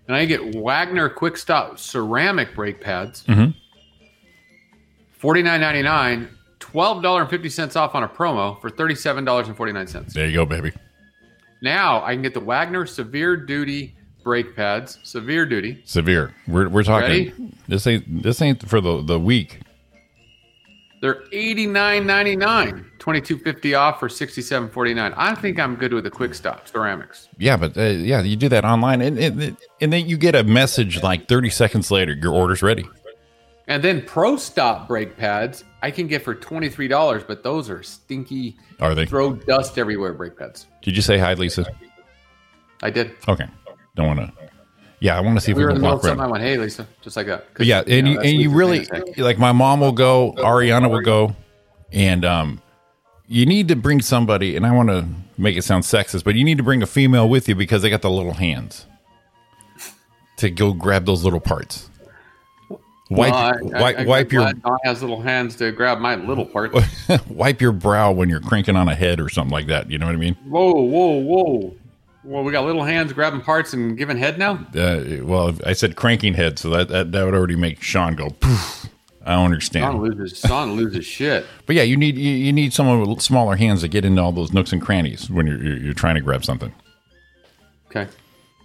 And I get Wagner Quick Stop ceramic brake pads, mm-hmm. forty-nine ninety-nine, twelve dollars and fifty cents off on a promo for thirty-seven dollars and forty-nine cents. There you go, baby. Now I can get the Wagner severe duty brake pads, severe duty, severe. We're we're talking. Ready? This ain't this ain't for the the week. They're eighty-nine ninety-nine, twenty-two fifty off for sixty-seven forty-nine. I think I'm good with the Quick Stop ceramics. Yeah, but uh, yeah, you do that online, and, and and then you get a message like thirty seconds later, your order's ready. And then Pro Stop brake pads, I can get for twenty-three dollars, but those are stinky. Are they? Throw dust everywhere brake pads. Did you say hi, Lisa? I did. Okay. Don't want to. Yeah, I want to see if we, we can walk around. I went, hey, Lisa, just like that. Yeah, and you, know, you and you really, like my mom will go, Ariana will go, and um, you need to bring somebody, and I want to make it sound sexist, but you need to bring a female with you because they got the little hands to go grab those little parts. Wipe, well, I, wipe, I, I, wipe I, your. I has little hands to grab my little part. Wipe your brow when you're cranking on a head or something like that. You know what I mean? Whoa, whoa, whoa. Well, we got little hands grabbing parts and giving head now? Uh, well, I said cranking head, so that, that, that would already make Sean go, poof. I don't understand. Sean loses, Sean loses shit. But yeah, you need you, you need someone with smaller hands to get into all those nooks and crannies when you're you're, you're trying to grab something. Okay.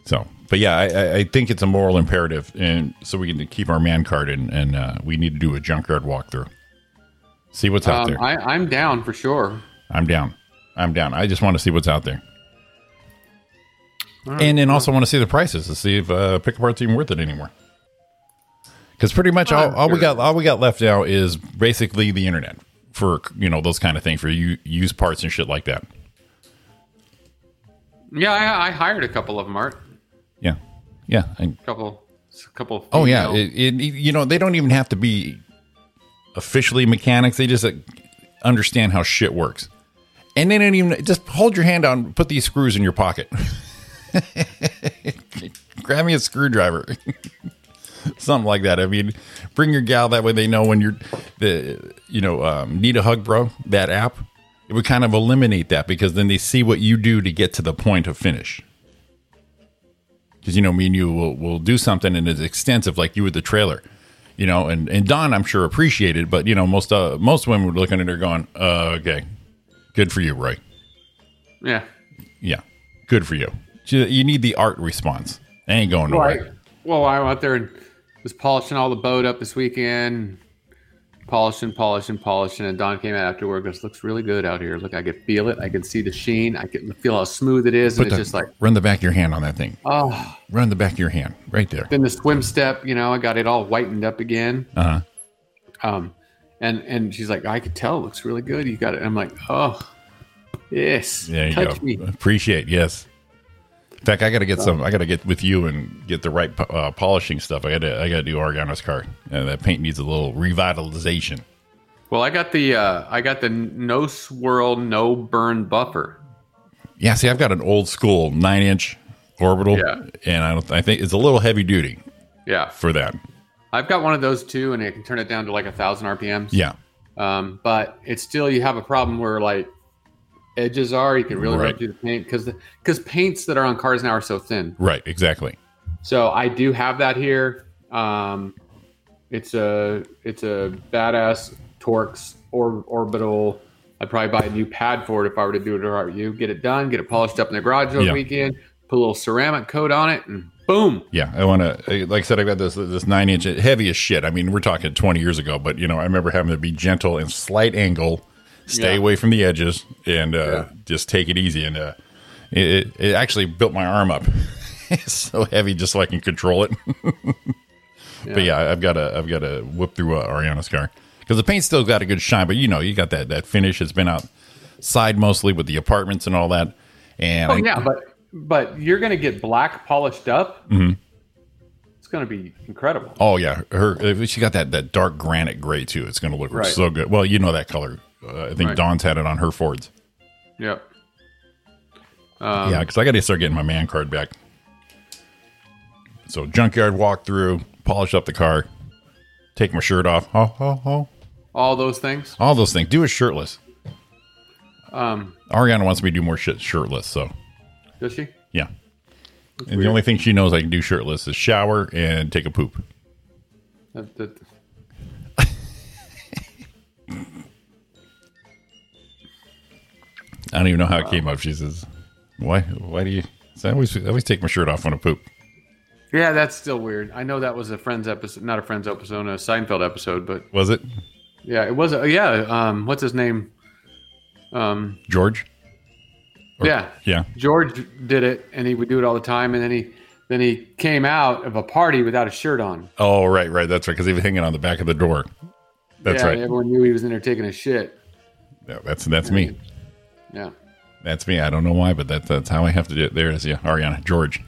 So, but yeah, I, I think it's a moral imperative, and so we can keep our man card, and, and uh, we need to do a junkyard walkthrough. See what's out um, there. I, I'm down for sure. I'm down. I'm down. I just want to see what's out there. Right. And then also want to see the prices to see if uh, pick apart's even worth it anymore. Because pretty much all, all we got all we got left now is basically the internet for, you know, those kind of things for you used parts and shit like that. Yeah, I, I hired a couple of them, Art. Yeah, yeah, a couple, a couple. Female. Oh yeah, it, it, you know, they don't even have to be officially mechanics. They just uh, understand how shit works, and they don't even just hold your hand out and put these screws in your pocket. Grab me a screwdriver. something like that. I mean, bring your gal, that way they know when you're the, you know, um, need a hug, bro, that app. It would kind of eliminate that, because then they see what you do to get to the point of finish. Because, you know, me and you will, will do something and it's extensive, like you with the trailer, you know, and, and Don, I'm sure, appreciated. But, you know, most uh, most women were looking at her going, uh, okay, good for you, Roy. Yeah. Yeah. Good for you. You need the art response. I ain't going nowhere. Right. Well, I went out there and was polishing all the boat up this weekend. Polishing, polishing, polishing. And Don came out after work. This looks really good out here. Look, I can feel it. I can see the sheen. I can feel how smooth it is. Put and the, it's just like. Run the back of your hand on that thing. Oh. Run the back of your hand right there. Then the swim step, you know, I got it all whitened up again. Uh-huh. Um, and, and she's like, I could tell it looks really good. You got it. And I'm like, oh, yes. There you Touch go. Me. Appreciate, yes. In fact, I got to get some. I got to get with you and get the right uh, polishing stuff. I got to. I got to do Ariana's car. Uh, that paint needs a little revitalization. Well, I got the. Uh, I got the no swirl, no burn buffer. Yeah, see, I've got an old school nine inch orbital, yeah. and I don't. I think it's a little heavy duty. Yeah, for that. I've got one of those too, and I can turn it down to like a thousand R P Ms. Yeah, um, but it's still you have a problem where like. Edges are you can really right. rub through the paint because because paints that are on cars now are so thin. Right, exactly. So I do have that here. Um, it's a it's a badass Torx or, orbital. I'd probably buy a new pad for it if I were to do it or you get it done, get it polished up in the garage over yeah. the weekend, put a little ceramic coat on it, and boom. Yeah, I want to. Like I said, I got this this nine inch heavy as shit. I mean, we're talking twenty years ago, but you know, I remember having to be gentle and slight angle. Stay yeah. away from the edges and uh, yeah. just take it easy. And uh, it, it actually built my arm up. It's so heavy, just so I can control it. yeah. But yeah, I've got to I've got to whip through uh, Ariana's car because the paint's still got a good shine. But you know, you got that that finish. It's been outside mostly with the apartments and all that. And oh I, yeah, but but you're gonna get black polished up. Mm-hmm. Going to be incredible. Oh yeah, her she got that that dark granite gray too. It's going to look right. so good. Well, you know that color. Uh, I think right. Dawn's had it on her Fords. Yep. Um, yeah, because I got to start getting my man card back. So junkyard walk through, polish up the car, take my shirt off. Oh oh oh. All those things. All those things. Do it shirtless. Um, Ariana wants me to do more shit shirtless. So. Does she? Yeah. That's and weird. The only thing she knows I can do shirtless is shower and take a poop. That, that. I don't even know how wow. it came up. She says, "Why? Why do you?" So I always, I always take my shirt off when I poop. Yeah, that's still weird. I know that was a Friends episode, not a Friends episode, a Seinfeld episode, but was it? Yeah, it was. A, yeah, um, what's his name? Um, George. Or, yeah, yeah. George did it, and he would do it all the time. And then he, then he came out of a party without a shirt on. Oh, right, right. That's right, because he was hanging on the back of the door. That's yeah, right. Everyone knew he was in there taking a shit. Yeah, that's that's and, me. Yeah, that's me. I don't know why, but that that's how I have to do it. There it is, yeah, Ariana, George.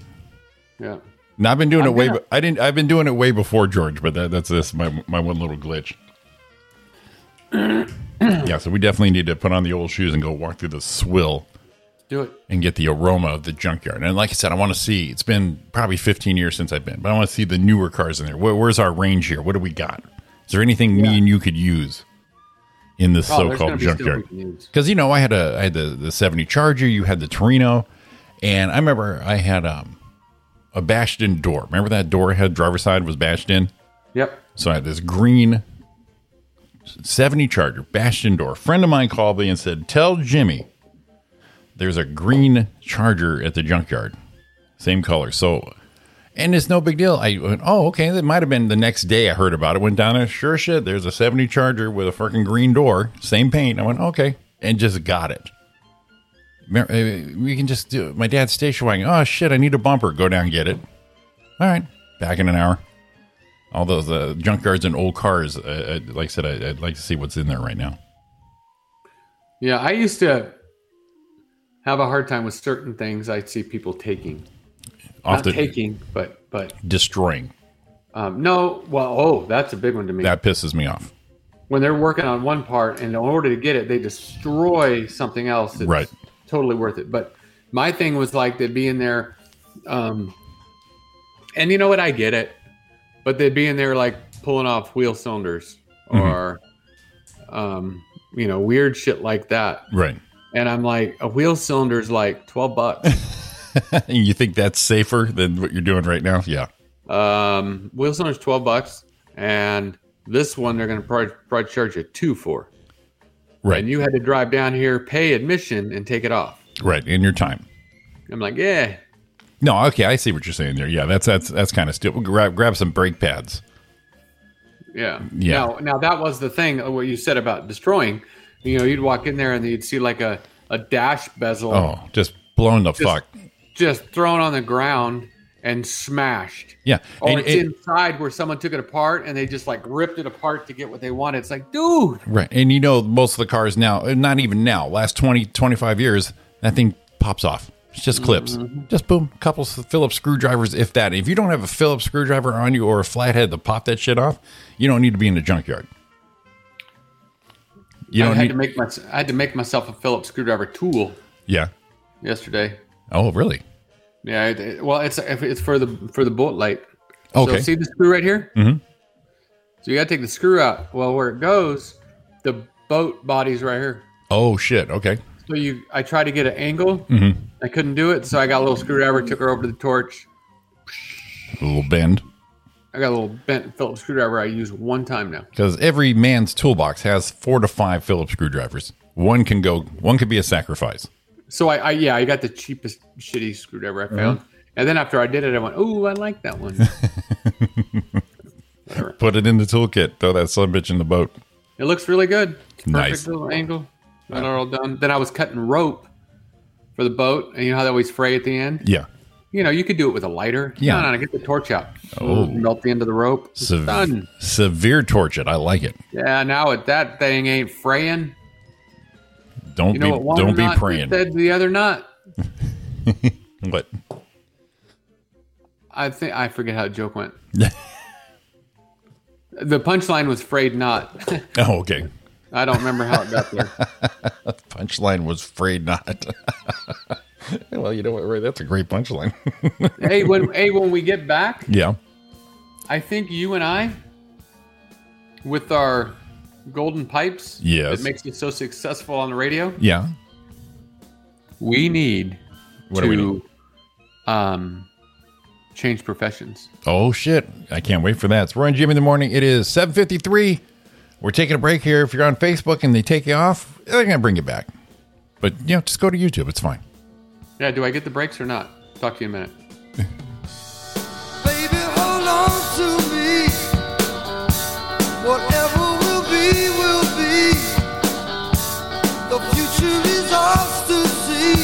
Yeah. Now I've been doing I'm it way. Gonna... Be- I didn't. I've been doing it way before George, but that, that's this my my one little glitch. Yeah, so we definitely need to put on the old shoes and go walk through the swill. Do it. And get the aroma of the junkyard. And like I said, I want to see, it's been probably fifteen years since I've been, but I want to see the newer cars in there. Where, where's our range here? What do we got? Is there anything yeah. me and you could use in this oh, so-called junkyard? Because, you know, I had a I had the, the seventy Charger, you had the Torino, and I remember I had um, a bashed-in door. Remember that door head driver's side was bashed in? Yep. So I had this green seventy Charger, bashed-in door. A friend of mine called me and said, tell Jimmy, there's a green Charger at the junkyard, same color. So, and it's no big deal. I went, oh, okay. That might've been the next day I heard about it. Went down there. Sure shit. There's a seventy Charger with a freaking green door, same paint. I went, okay. And just got it. We can just do it. My dad's station wagon. Oh shit. I need a bumper. Go down and get it. All right. Back in an hour. All those uh, junkyards and old cars. Uh, like I said, I, I'd like to see what's in there right now. Yeah. I used to, have a hard time with certain things I see people taking. Off Not the, taking, but... but destroying. Um, no, well, oh, that's a big one to me. That pisses me off. When they're working on one part, and in order to get it, they destroy something else that's right. totally worth it. But my thing was like, they'd be in there, um, and you know what? I get it. But they'd be in there like pulling off wheel cylinders or, mm-hmm. um, you know, weird shit like that. Right. And I'm like, a wheel cylinder is like twelve bucks. You think that's safer than what you're doing right now? Yeah. Um, wheel cylinder is twelve bucks. And this one, they're going to probably, probably charge you two for. Right. And you had to drive down here, pay admission, and take it off. Right. In your time. I'm like, yeah. No, okay, I see what you're saying there. Yeah, that's that's that's kind of stupid. Grab grab some brake pads. Yeah, yeah. Now, now that was the thing. What you said about destroying, you know, you'd walk in there and you'd see like a, a dash bezel. Oh, just blown the just, fuck. Just thrown on the ground and smashed. Yeah, or and, it's and, inside where someone took it apart and they just like ripped it apart to get what they wanted. It's like, dude. Right, and you know, most of the cars now, not even now, last twenty, twenty-five years, that thing pops off. It's just clips. Mm-hmm. Just boom, couple of Phillips screwdrivers, if that. If you don't have a Phillips screwdriver on you or a flathead to pop that shit off, you don't need to be in the junkyard. You don't I had need- to make my, I had to make myself a Phillips screwdriver tool. Yeah. Yesterday. Oh, really? Yeah. It, it, well, it's it's for the for the bolt light. Okay. So see the screw right here? Mm-hmm. So you got to take the screw out. Well, where it goes, the boat body's right here. Oh shit. Okay. So you, I tried to get an angle. Mm-hmm. I couldn't do it, so I got a little screwdriver, took her over to the torch. A little bend. I got a little bent Phillips screwdriver I use one time now. Because every man's toolbox has four to five Phillips screwdrivers. One can go. One could be a sacrifice. So I, I yeah, I got the cheapest shitty screwdriver I found, mm-hmm. and then after I did it, I went, "Ooh, I like that one." Put it in the toolkit. Throw that sumbitch in the boat. It looks really good. Perfect nice little angle. Got it all done. Then I was cutting rope for the boat, and you know how they always fray at the end? Yeah. You know, you could do it with a lighter. Yeah. No, no, get the torch out. Oh. Melt the end of the rope. It's Se- done. Severe torch it. I like it. Yeah, now if that thing ain't fraying. Don't you know be, don't be praying. Said the other nut. What? I think, I forget how the joke went. The punchline was frayed not. Oh, okay. I don't remember how it got there. Punchline was afraid not. Well, you know what, Roy? That's a great punchline. hey, when hey, when we get back, yeah, I think you and I, with our golden pipes, yes, that makes us so successful on the radio, yeah, we need what to do we need? um change professions. Oh shit! I can't wait for that. It's Roy and Jimmy in the morning. It is seven fifty-three. We're taking a break here. If you're on Facebook and they take you off, they're going to bring you back. But, you know, just go to YouTube. It's fine. Yeah, do I get the breaks or not? Talk to you in a minute. Baby, hold on to me. Whatever will be, will be. The future is ours to see.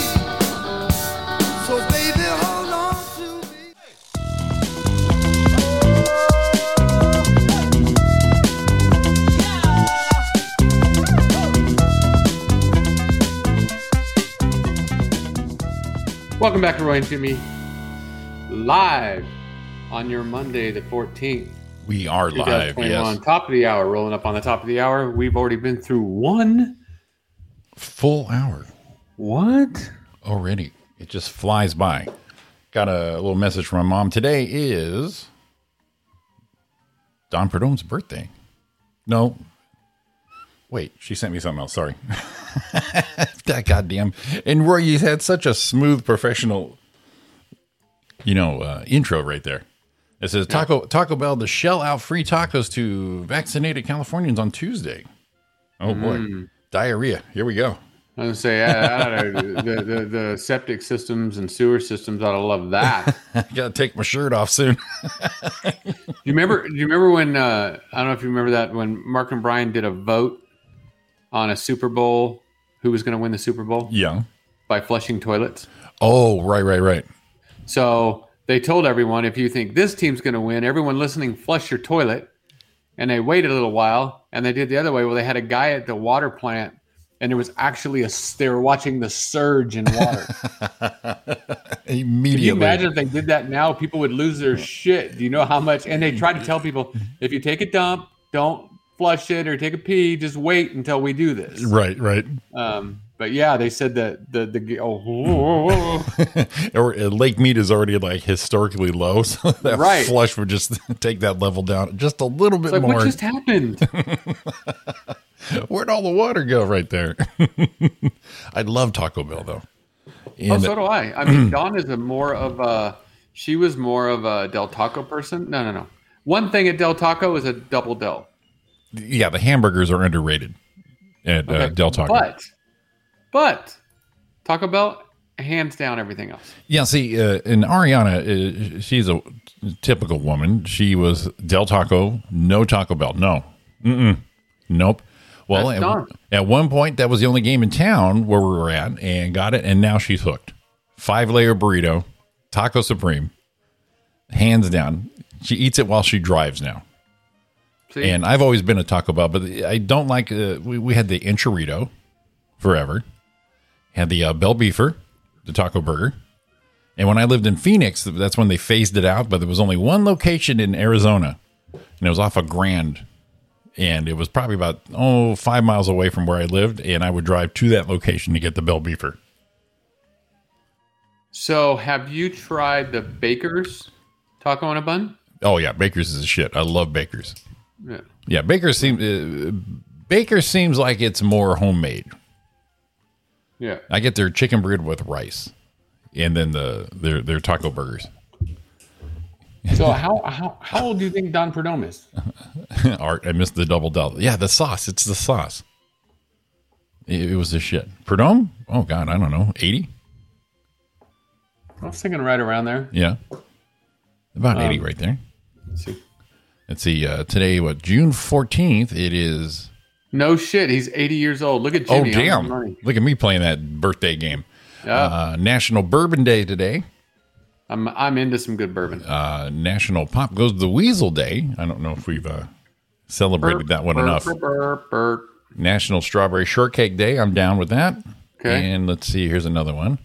So, baby, hold on to me. Welcome back to Roy and Jimmy, live on your Monday the fourteenth. We are live, yes. On top of the hour, rolling up on the top of the hour. We've already been through one full hour. What? Already. It just flies by. Got a little message from my mom. Today is Don Perdome's birthday. No. Wait, she sent me something else. Sorry. That goddamn. And Roy, you had such a smooth, professional, you know, uh, intro right there. It says, Taco Taco Bell to shell out free tacos to vaccinated Californians on Tuesday. Oh, boy. Mm. Diarrhea. Here we go. I was going to say, I, I don't know, the, the, the septic systems and sewer systems ought to love that. Got to take my shirt off soon. do you remember, do you remember when, uh, I don't know if you remember that, when Mark and Brian did a vote on a Super Bowl, who was going to win the Super Bowl? Yeah. By flushing toilets. Oh, right, right, right. So they told everyone, if you think this team's going to win, everyone listening, flush your toilet. And they waited a little while, and they did the other way. Well, they had a guy at the water plant, and there was actually a, they were watching the surge in water. Immediately. Can you imagine if they did that now? People would lose their shit. Do you know how much? And they tried to tell people, if you take a dump, don't flush it or take a pee, just wait until we do this. Right, right. Um, But yeah, they said that the the oh, whoa, whoa. Lake meat is already like historically low, so that right. flush would just take that level down just a little bit like, more. What just happened? Where'd all the water go right there? I love Taco Bell though. And oh, so do I. I mean, Dawn is a more of a she was more of a Del Taco person. No, no, no. One thing at Del Taco is a double Del. Yeah, the hamburgers are underrated at okay. uh, Del Taco. But But Taco Bell, hands down, everything else. Yeah, see, uh, and Ariana, uh, she's a typical woman. She was Del Taco, no Taco Bell. No. Mm-mm. Nope. Well, at, at one point, that was the only game in town where we were at and got it, and now she's hooked. Five-layer burrito, Taco Supreme, hands down. She eats it while she drives now. See? And I've always been a Taco Bell, but I don't like uh, – we, we had the enchilada forever. Had the uh, Bell Beefer, the taco burger. And when I lived in Phoenix, that's when they phased it out. But there was only one location in Arizona. And it was off of Grand. And it was probably about, oh, five miles away from where I lived. And I would drive to that location to get the Bell Beefer. So have you tried the Baker's taco on a bun? Oh, yeah. Baker's is shit. I love Baker's. Yeah. Yeah. Baker's seems, uh, Baker's seems like it's more homemade. Yeah, I get their chicken burrito with rice, and then the their their taco burgers. So how how how old do you think Don Perdomo is? Art, I missed the double double. Yeah, the sauce. It's the sauce. It, it was the shit. Perdomo? Oh God, I don't know. Eighty. I was thinking right around there. Yeah, about um, eighty right there. Let's see. Let's see. Uh, today, what June fourteenth? It is. No shit, he's eighty years old. Look at Jimmy. Oh, damn. Look at me playing that birthday game. Yeah. Uh, National Bourbon Day today. I'm I'm into some good bourbon. Uh, National Pop Goes the Weasel Day. I don't know if we've uh, celebrated burp, that one burp, enough. Burp, burp, burp. National Strawberry Shortcake Day. I'm down with that. Okay. And let's see, here's another one.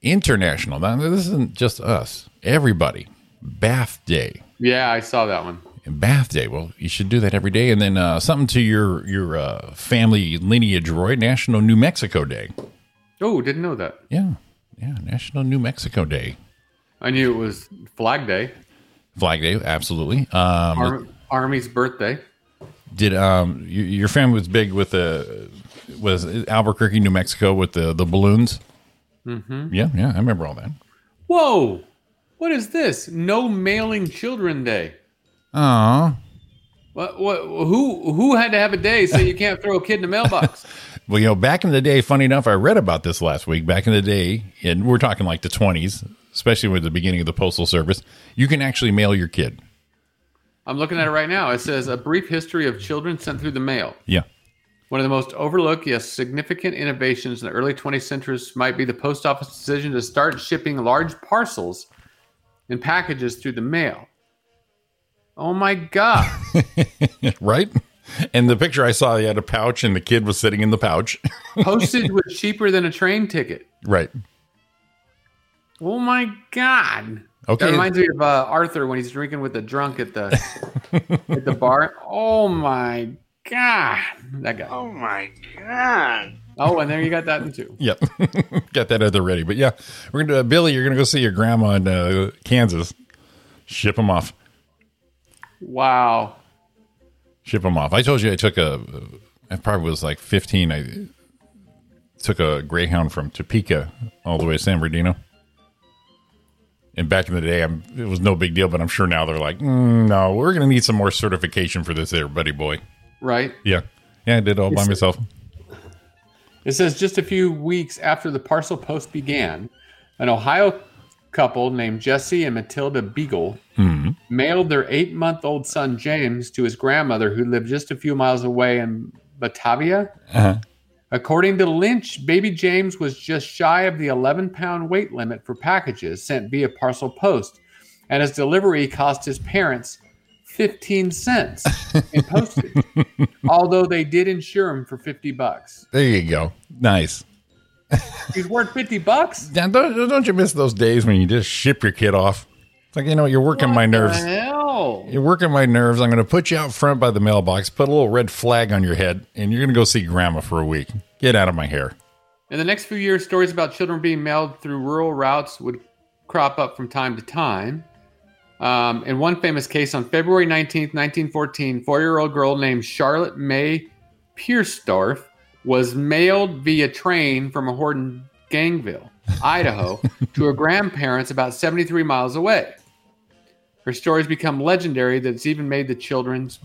International. Now, this isn't just us. Everybody. Bath Day. Yeah, I saw that one. And Bath Day. Well, you should do that every day. And then uh, something to your your uh, family lineage, Roy. National New Mexico Day. Oh, didn't know that. Yeah. Yeah. National New Mexico Day. I knew it was Flag Day. Flag Day. Absolutely. Um, Army, Army's birthday. Did um you, your family was big with the, was Albuquerque, New Mexico with the, the balloons? Mm-hmm. Yeah. Yeah. I remember all that. Whoa. What is this? No Mailing Children Day. Oh, what, what? Who? Who had to have a day so you can't throw a kid in the mailbox? Well, you know, back in the day, funny enough, I read about this last week. Back in the day, and we're talking like the twenties, especially with the beginning of the postal service, you can actually mail your kid. I'm looking at it right now. It says a brief history of children sent through the mail. Yeah, one of the most overlooked, yes, significant innovations in the early twentieth century might be the post office decision to start shipping large parcels and packages through the mail. Oh my God. Right? And the picture I saw, he had a pouch and the kid was sitting in the pouch. Postage was cheaper than a train ticket. Right. Oh my God. Okay. That reminds me of uh, Arthur when he's drinking with the drunk at the at the bar. Oh my God. That guy. Oh my God. Oh, and there you got that one too. Yep. Got that other ready. But yeah, we're going to, uh, Billy, you're going to go see your grandma in uh, Kansas. Ship them off. Wow. Ship them off. I told you I took a, I probably was like fifteen. I took a Greyhound from Topeka all the way to San Bernardino. And back in the day, I'm, it was no big deal, but I'm sure now they're like, mm, no, we're going to need some more certification for this there, buddy boy. Right? Yeah. Yeah, I did it all by myself. It says just a few weeks after the parcel post began, an Ohio couple named Jesse and Matilda Beagle mm-hmm. mailed their eight-month-old son James to his grandmother, who lived just a few miles away in Batavia. Uh-huh. According to Lynch, baby James was just shy of the eleven-pound weight limit for packages sent via parcel post, and his delivery cost his parents fifteen cents in postage, although they did insure him for fifty bucks. There you go. Nice. He's worth fifty bucks. Now, don't, don't you miss those days when you just ship your kid off? It's like, you know, you're working what my nerves. Hell? You're working my nerves. I'm going to put you out front by the mailbox, put a little red flag on your head, and you're going to go see grandma for a week. Get out of my hair. In the next few years, stories about children being mailed through rural routes would crop up from time to time. Um, in one famous case, on February nineteenth, nineteen fourteen, four-year-old girl named Charlotte May Piersdorf was mailed via train from a hoard in Gangville, Idaho, to her grandparents about seventy-three miles away. Her stories become legendary that it's even made the children's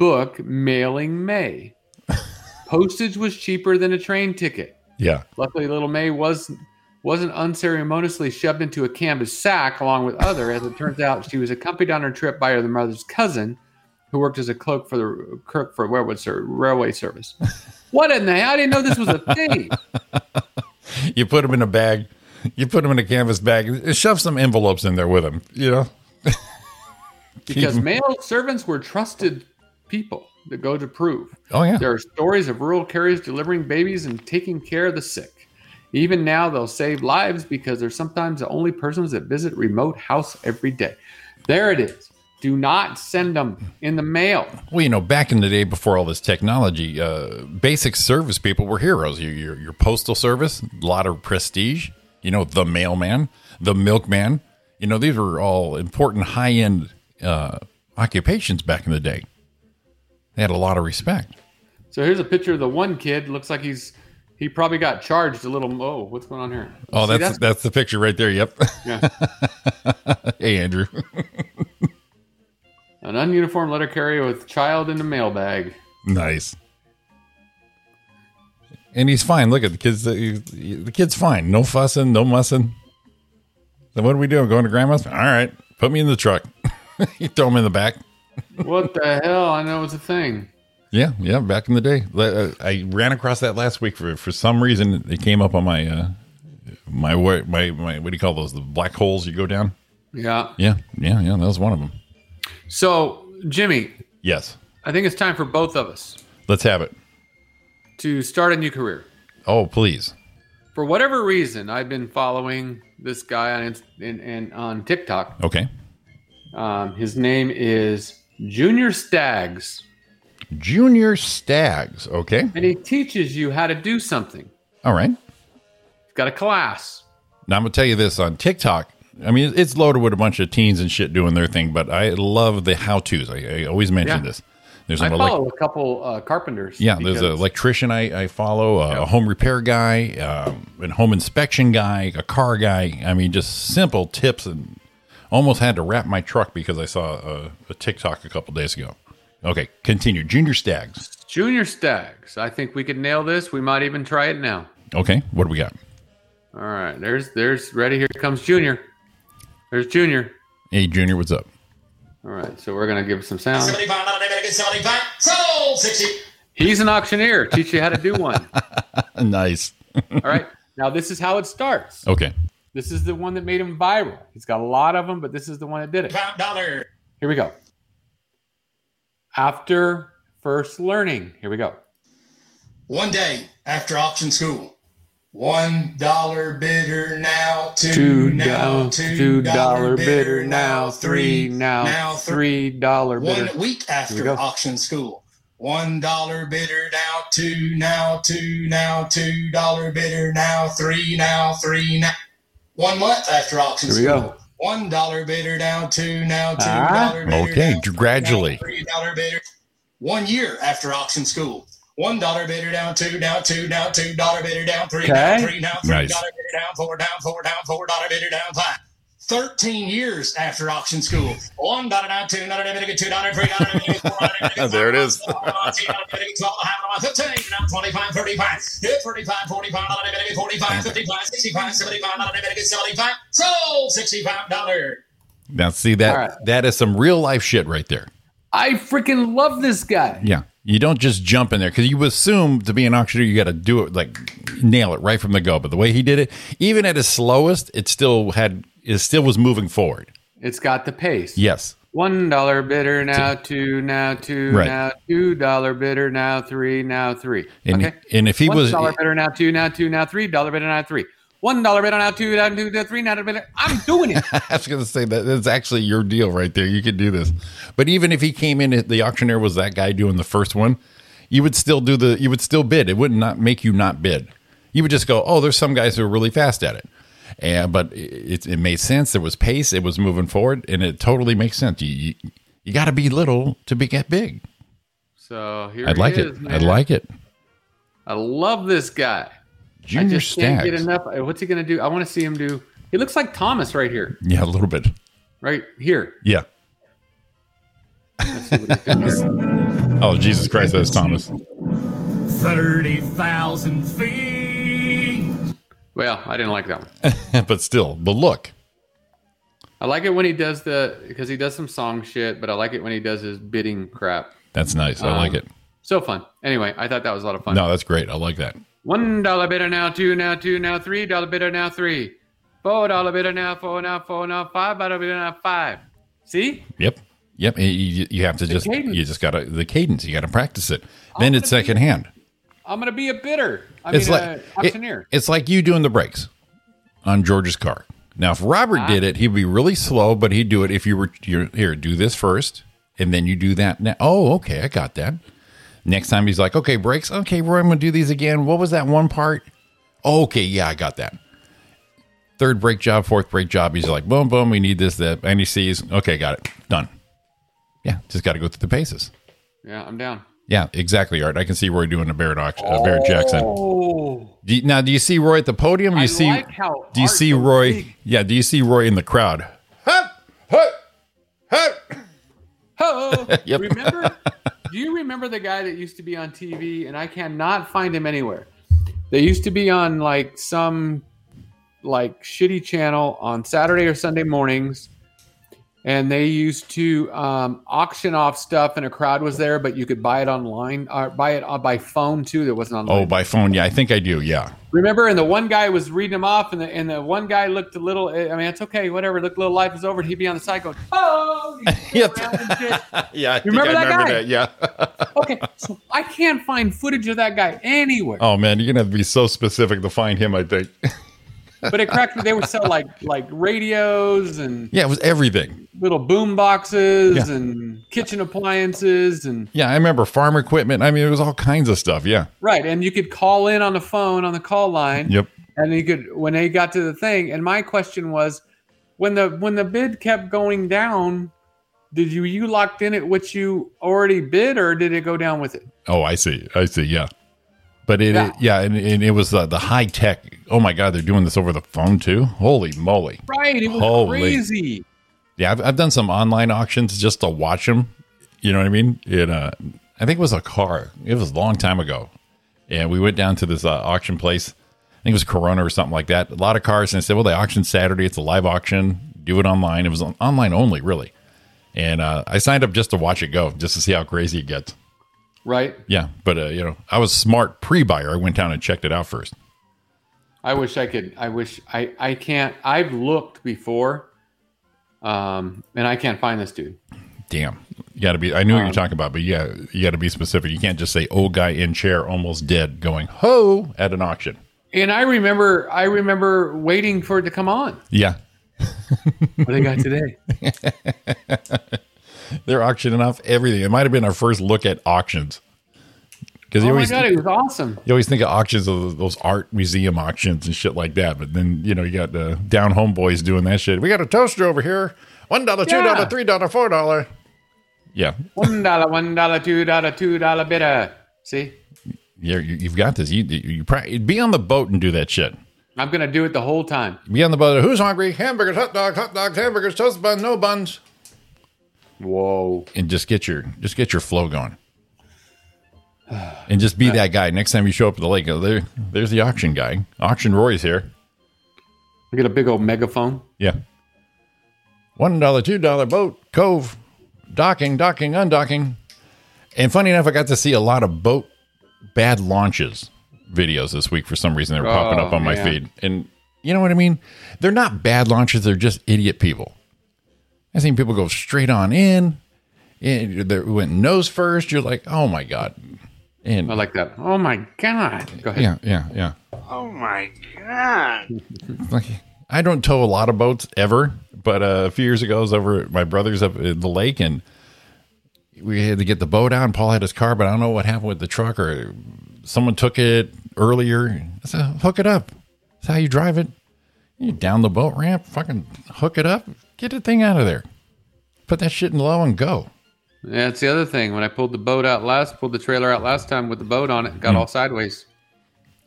book, Mailing May. Postage was cheaper than a train ticket. Yeah. Luckily, little May was, wasn't unceremoniously shoved into a canvas sack along with other. As it turns out, she was accompanied on her trip by her mother's cousin, who worked as a clerk for the clerk for railway service. What in the hell? I didn't know this was a thing. You put them in a bag. You put them in a canvas bag. Shove some envelopes in there with them, you know? Because male servants were trusted people that go to prove. Oh, yeah. There are stories of rural carriers delivering babies and taking care of the sick. Even now, they'll save lives because they're sometimes the only persons that visit remote house every day. There it is. Do not send them in the mail. Well, you know, back in the day before all this technology, uh, basic service people were heroes. Your, your, your postal service, a lot of prestige. You know, the mailman, the milkman. You know, these were all important high-end uh, occupations back in the day. They had a lot of respect. So here's a picture of the one kid. Looks like he's he probably got charged a little. Oh, what's going on here? Oh, that's, See, that's that's the picture right there. Yep. Yeah. Hey, Andrew. An ununiformed letter carrier with child in the mailbag. Nice. And he's fine. Look at the kids. The kid's fine. No fussing, no mussing. Then what are we doing? Going to grandma's? All right. Put me in the truck. You throw him in the back. What the hell? I know it's a thing. Yeah. Yeah. Back in the day. I ran across that last week. For for some reason, it came up on my, uh, my, my, my, what do you call those? The black holes you go down? Yeah. Yeah. Yeah. Yeah. That was one of them. So, Jimmy. Yes. I think it's time for both of us. Let's have it. To start a new career. Oh, please. For whatever reason, I've been following this guy on in, in, on TikTok. Okay. Um, his name is Junior Staggs. Junior Staggs. Okay. And he teaches you how to do something. All right. He's got a class. Now, I'm going to tell you this on TikTok. I mean, it's loaded with a bunch of teens and shit doing their thing, but I love the how-tos. I, I always mention yeah. this. There's I follow elect- a couple uh, carpenters. Yeah, because- there's an electrician I, I follow, a yep. home repair guy, um, a home inspection guy, a car guy. I mean, just simple tips. And almost had to wrap my truck because I saw a, a TikTok a couple days ago. Okay, continue. Junior Staggs. Junior Staggs. I think we could nail this. We might even try it now. Okay, what do we got? All right, there's, there's, ready, here comes Junior. There's Junior. Hey, Junior, what's up? All right, so we're going to give some sound. seventy-five, seventy-five, sixty He's an auctioneer. Teach you how to do one. Nice. All right, now this is how it starts. Okay. This is the one that made him viral. He's got a lot of them, but this is the one that did it. five dollars Here we go. After first learning. Here we go. One day after auction school. One dollar bidder now, two, two now, two, two dollar bidder, bidder now, three now, now three, three dollar bidder. One week after we auction school. One dollar bidder now, two now, two now, two dollar bidder now, three now, three now. One month after auction Here school. We go. One dollar bidder now, two now, two ah, dollar bidder. Okay, now, gradually. Three dollar bidder. One year after auction school. One dollar bidder down, two down, two down, two dollar bidder down, three okay. down, three down, three nice. Dollar bidder down, four down, four down, four dollar bidder down, five. Thirteen years after auction school. One dollar down, two dollar bidder, two dollar, three dollar bidder, four dollar. There it is. Fifteen down, twenty-five, thirty-five, thirty-five, forty-five dollar bidder, forty-five, fifty-five, sixty-five, seventy-five dollar bidder, seventy-five. So sixty-five dollar. Now see that right. That is some real life shit right there. I freaking love this guy. Yeah. You don't just jump in there because you assume to be an auctioneer, you got to do it, like nail it right from the go. But the way he did it, even at his slowest, it still had, it still was moving forward. It's got the pace. Yes. One dollar bidder now, two now, two right. now, two dollar bidder now, three now, three. And, okay. And if he One was dollar bidder now, two now, two now, three dollar bidder now, three. One dollar bidder now, two now, two now, three now, bidder. I'm doing it. I was going to say that that's actually your deal right there. You could do this. But even if he came in, the auctioneer was that guy doing the first one, you would still do the, you would still bid. It would not make you not bid. You would just go, oh, there's some guys who are really fast at it. And, but it, it made sense. There was pace. It was moving forward, and it totally makes sense. You you, you got to be little to be, get big. So here I'd like is, it. Man. I like it. I love this guy. Junior I just Stacks. Can't get enough. What's he going to do? I want to see him do. He looks like Thomas right here. Yeah, a little bit. Right here. Yeah. Let's see what he's doing. Oh, Jesus Christ, that's Thomas. thirty thousand feet. Well, I didn't like that one. But still, the look. I like it when he does the, because he does some song shit, but I like it when he does his bidding crap. That's nice. I um, like it. So fun. Anyway, I thought that was a lot of fun. No, that's great. I like that. One dollar bidder now, two now, two now, three dollar bidder now, three. Four dollar bidder now, four now, four now, five dollar bidder now, five. See? Yep. Yep. You, you have to the just, cadence. you just got to, the cadence, you got to practice it. I'm then it's secondhand. Be, I'm going to be a bidder. I it's mean, like, a auctioneer. It, it's like you doing the brakes on George's car. Now, if Robert ah. did it, he'd be really slow, but he'd do it if you were, you're, here, do this first, and then you do that now. Oh, okay. I got that. Next time he's like, okay, brakes. Okay, Roy, I'm going to do these again. What was that one part? Okay, yeah, I got that. Third brake job, fourth brake job. He's like, boom, boom, we need this, that. And he sees, okay, got it. Done. Yeah, just got to go through the paces. Yeah, I'm down. Yeah, exactly, Art. I can see Roy doing a Barrett, auction, oh. a Barrett Jackson. Do you, now, do you see Roy at the podium? Do you I see, like how do you see Roy? Big. Yeah, do you see Roy in the crowd? Hup, hup, hup. Ho. Yep. Remember? Do you remember the guy that used to be on T V? And I cannot find him anywhere. They used to be on like some like shitty channel on Saturday or Sunday mornings. And they used to um, auction off stuff, and a crowd was there, but you could buy it online, or buy it by phone too. That wasn't online. Oh, by phone, yeah, I think I do, yeah. Remember, and the one guy was reading them off, and the and the one guy looked a little. I mean, it's okay, whatever. Looked a little. Life is over. And he'd be on the side going, "Oh, yep. yeah." I you remember that remember guy? That, yeah. Okay, so I can't find footage of that guy anywhere. Oh man, you're gonna have to be so specific to find him, I think. But it cracked me. They would sell like like radios and yeah, it was everything. Little boom boxes yeah. and kitchen appliances and yeah, I remember farm equipment. I mean, it was all kinds of stuff. Yeah, right. And you could call in on the phone on the call line. Yep. And you could when they got to the thing. And my question was, when the when the bid kept going down, did you you locked in at what you already bid, or did it go down with it? Oh, I see. I see. Yeah. But it, yeah, it, yeah and, and it was uh, the high tech. Oh my God, they're doing this over the phone too. Holy moly! Right, it was Holy. crazy. Yeah, I've, I've done some online auctions just to watch them. You know what I mean? It, uh, I think it was a car. It was a long time ago, and we went down to this uh, auction place. I think it was Corona or something like that. A lot of cars, and I said, "Well, they auction Saturday. It's a live auction. Do it online." It was on, online only, really. And uh, I signed up just to watch it go, just to see how crazy it gets. Right. Yeah. But, uh, you know, I was smart pre-buyer. I went down and checked it out first. I wish I could. I wish I, I can't. I've looked before um, and I can't find this dude. Damn. You got to be. I knew um, what you're talking about, but yeah, you got to be specific. You can't just say old guy in chair, almost dead going ho at an auction. And I remember, I remember waiting for it to come on. Yeah. What do they got today? They're auctioning off everything. It might have been our first look at auctions. Oh always, my God, it was awesome. You always think of auctions of those art museum auctions and shit like that. But then, you know, you got the down home boys doing that shit. We got a toaster over here. one dollar, yeah. two dollars, three dollars, four dollars. Yeah. one dollar, one dollar, two dollars, two dollars bidder. See? Yeah, you, you've got this. You, you, you probably, be on the boat and do that shit. I'm going to do it the whole time. Be on the boat. Who's hungry? Hamburgers, hot dogs, hot dogs, hamburgers, toast bun, no buns. Whoa. And just get your just get your flow going. And just be that guy. Next time you show up at the lake, go, there, there's the auction guy. Auction Roy's here. I get a big old megaphone. Yeah. One dollar, two dollar boat, cove, docking, docking, undocking. And funny enough, I got to see a lot of boat bad launches videos this week for some reason. They were oh, popping up on man. my feed. And you know what I mean? They're not bad launches, they're just idiot people. I've seen people go straight on in, and they went nose first. You're like, oh my God. And I like that. Oh my God. Go ahead. Yeah, yeah, yeah. Oh my God. Like, I don't tow a lot of boats ever, but uh, a few years ago, I was over at my brother's up at the lake, and we had to get the boat out, and Paul had his car, but I don't know what happened with the truck, or someone took it, earlier. I said, hook it up. That's how you drive it. You down the boat ramp, fucking hook it up, get the thing out of there. Put that shit in low and go. Yeah, it's the other thing. When I pulled the boat out last, pulled the trailer out last time with the boat on it, got mm. all sideways.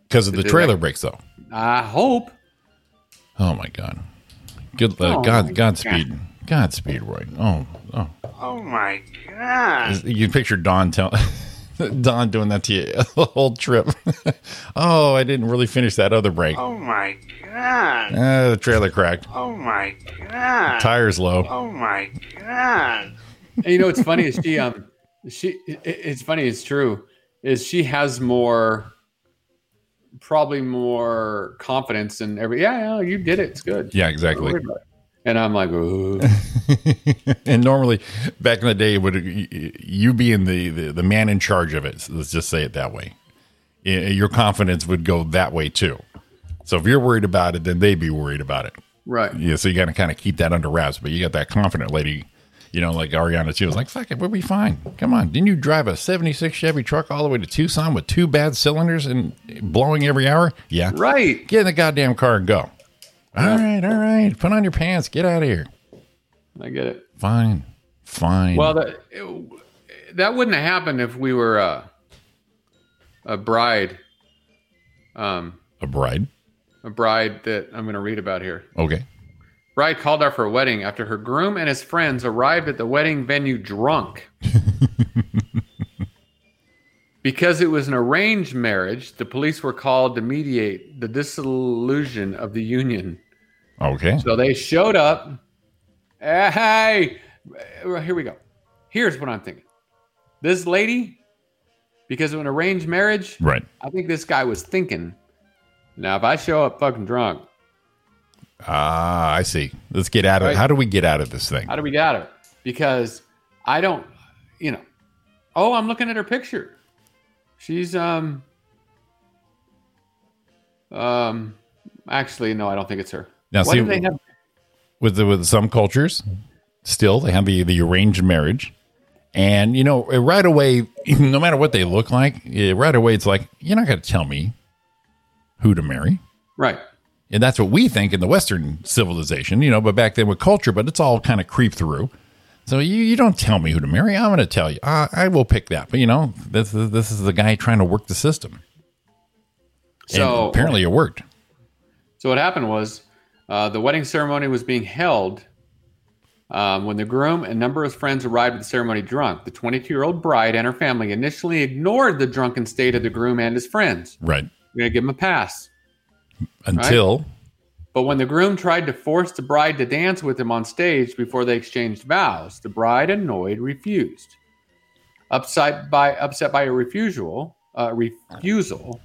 Because of the trailer brakes, though. I hope. Oh, my God. Good uh, oh God, my Godspeed. God. Godspeed, Roy. Oh, oh. Oh, my God. You picture Don tell, Don doing that to you the whole trip. Oh, I didn't really finish that other brake. Oh, my God. Uh, the trailer cracked. Oh, my God. The tire's low. Oh, my God. And you know what's funny is she um she it, it's funny it's true is she has more probably more confidence in every yeah, yeah you did it, it's good, yeah, exactly, and I'm like, ooh. And normally back in the day, would you being the, the the man in charge of it, let's just say it that way, your confidence would go that way too. So if you're worried about it, then they'd be worried about it, right? Yeah, so you got to kind of keep that under wraps. But you got that confident lady. You know, like Ariana, she was like, fuck it, we'll be fine. Come on. Didn't you drive a seventy-six Chevy truck all the way to Tucson with two bad cylinders and blowing every hour? Yeah. Right. Get in the goddamn car and go. Yeah. All right. All right. Put on your pants. Get out of here. I get it. Fine. Fine. Well, that, it, that wouldn't have happened if we were uh, a bride. Um, a bride? A bride that I'm going to read about here. Okay. Bride called out for a wedding after her groom and his friends arrived at the wedding venue drunk. Because it was an arranged marriage, the police were called to mediate the dissolution of the union. Okay. So they showed up. Hey, here we go. Here's what I'm thinking. This lady, because of an arranged marriage, right? I think this guy was thinking, now if I show up fucking drunk, Ah, I see. Let's get out of it. How do we get out of this thing? How do we get out of it? Because I don't, you know. Oh, I'm looking at her picture. She's, um, um, actually, no, I don't think it's her. Now, what see, do they have? With the, with some cultures, still, they have the, the arranged marriage. And, you know, right away, no matter what they look like, right away, it's like, you're not going to tell me who to marry. Right. And that's what we think in the Western civilization, you know, but back then with culture, but it's all kind of creep through. So you, you don't tell me who to marry. I'm going to tell you. I, I will pick that. But, you know, this is, this is the guy trying to work the system. So and apparently it worked. So what happened was uh, the wedding ceremony was being held um, when the groom and a number of his friends arrived at the ceremony drunk. The twenty-two-year-old bride and her family initially ignored the drunken state of the groom and his friends. Right. We're going to give him a pass. Until right? But when the groom tried to force the bride to dance with him on stage before they exchanged vows, the bride, annoyed, refused. Upset by upset by a refusal, uh, refusal.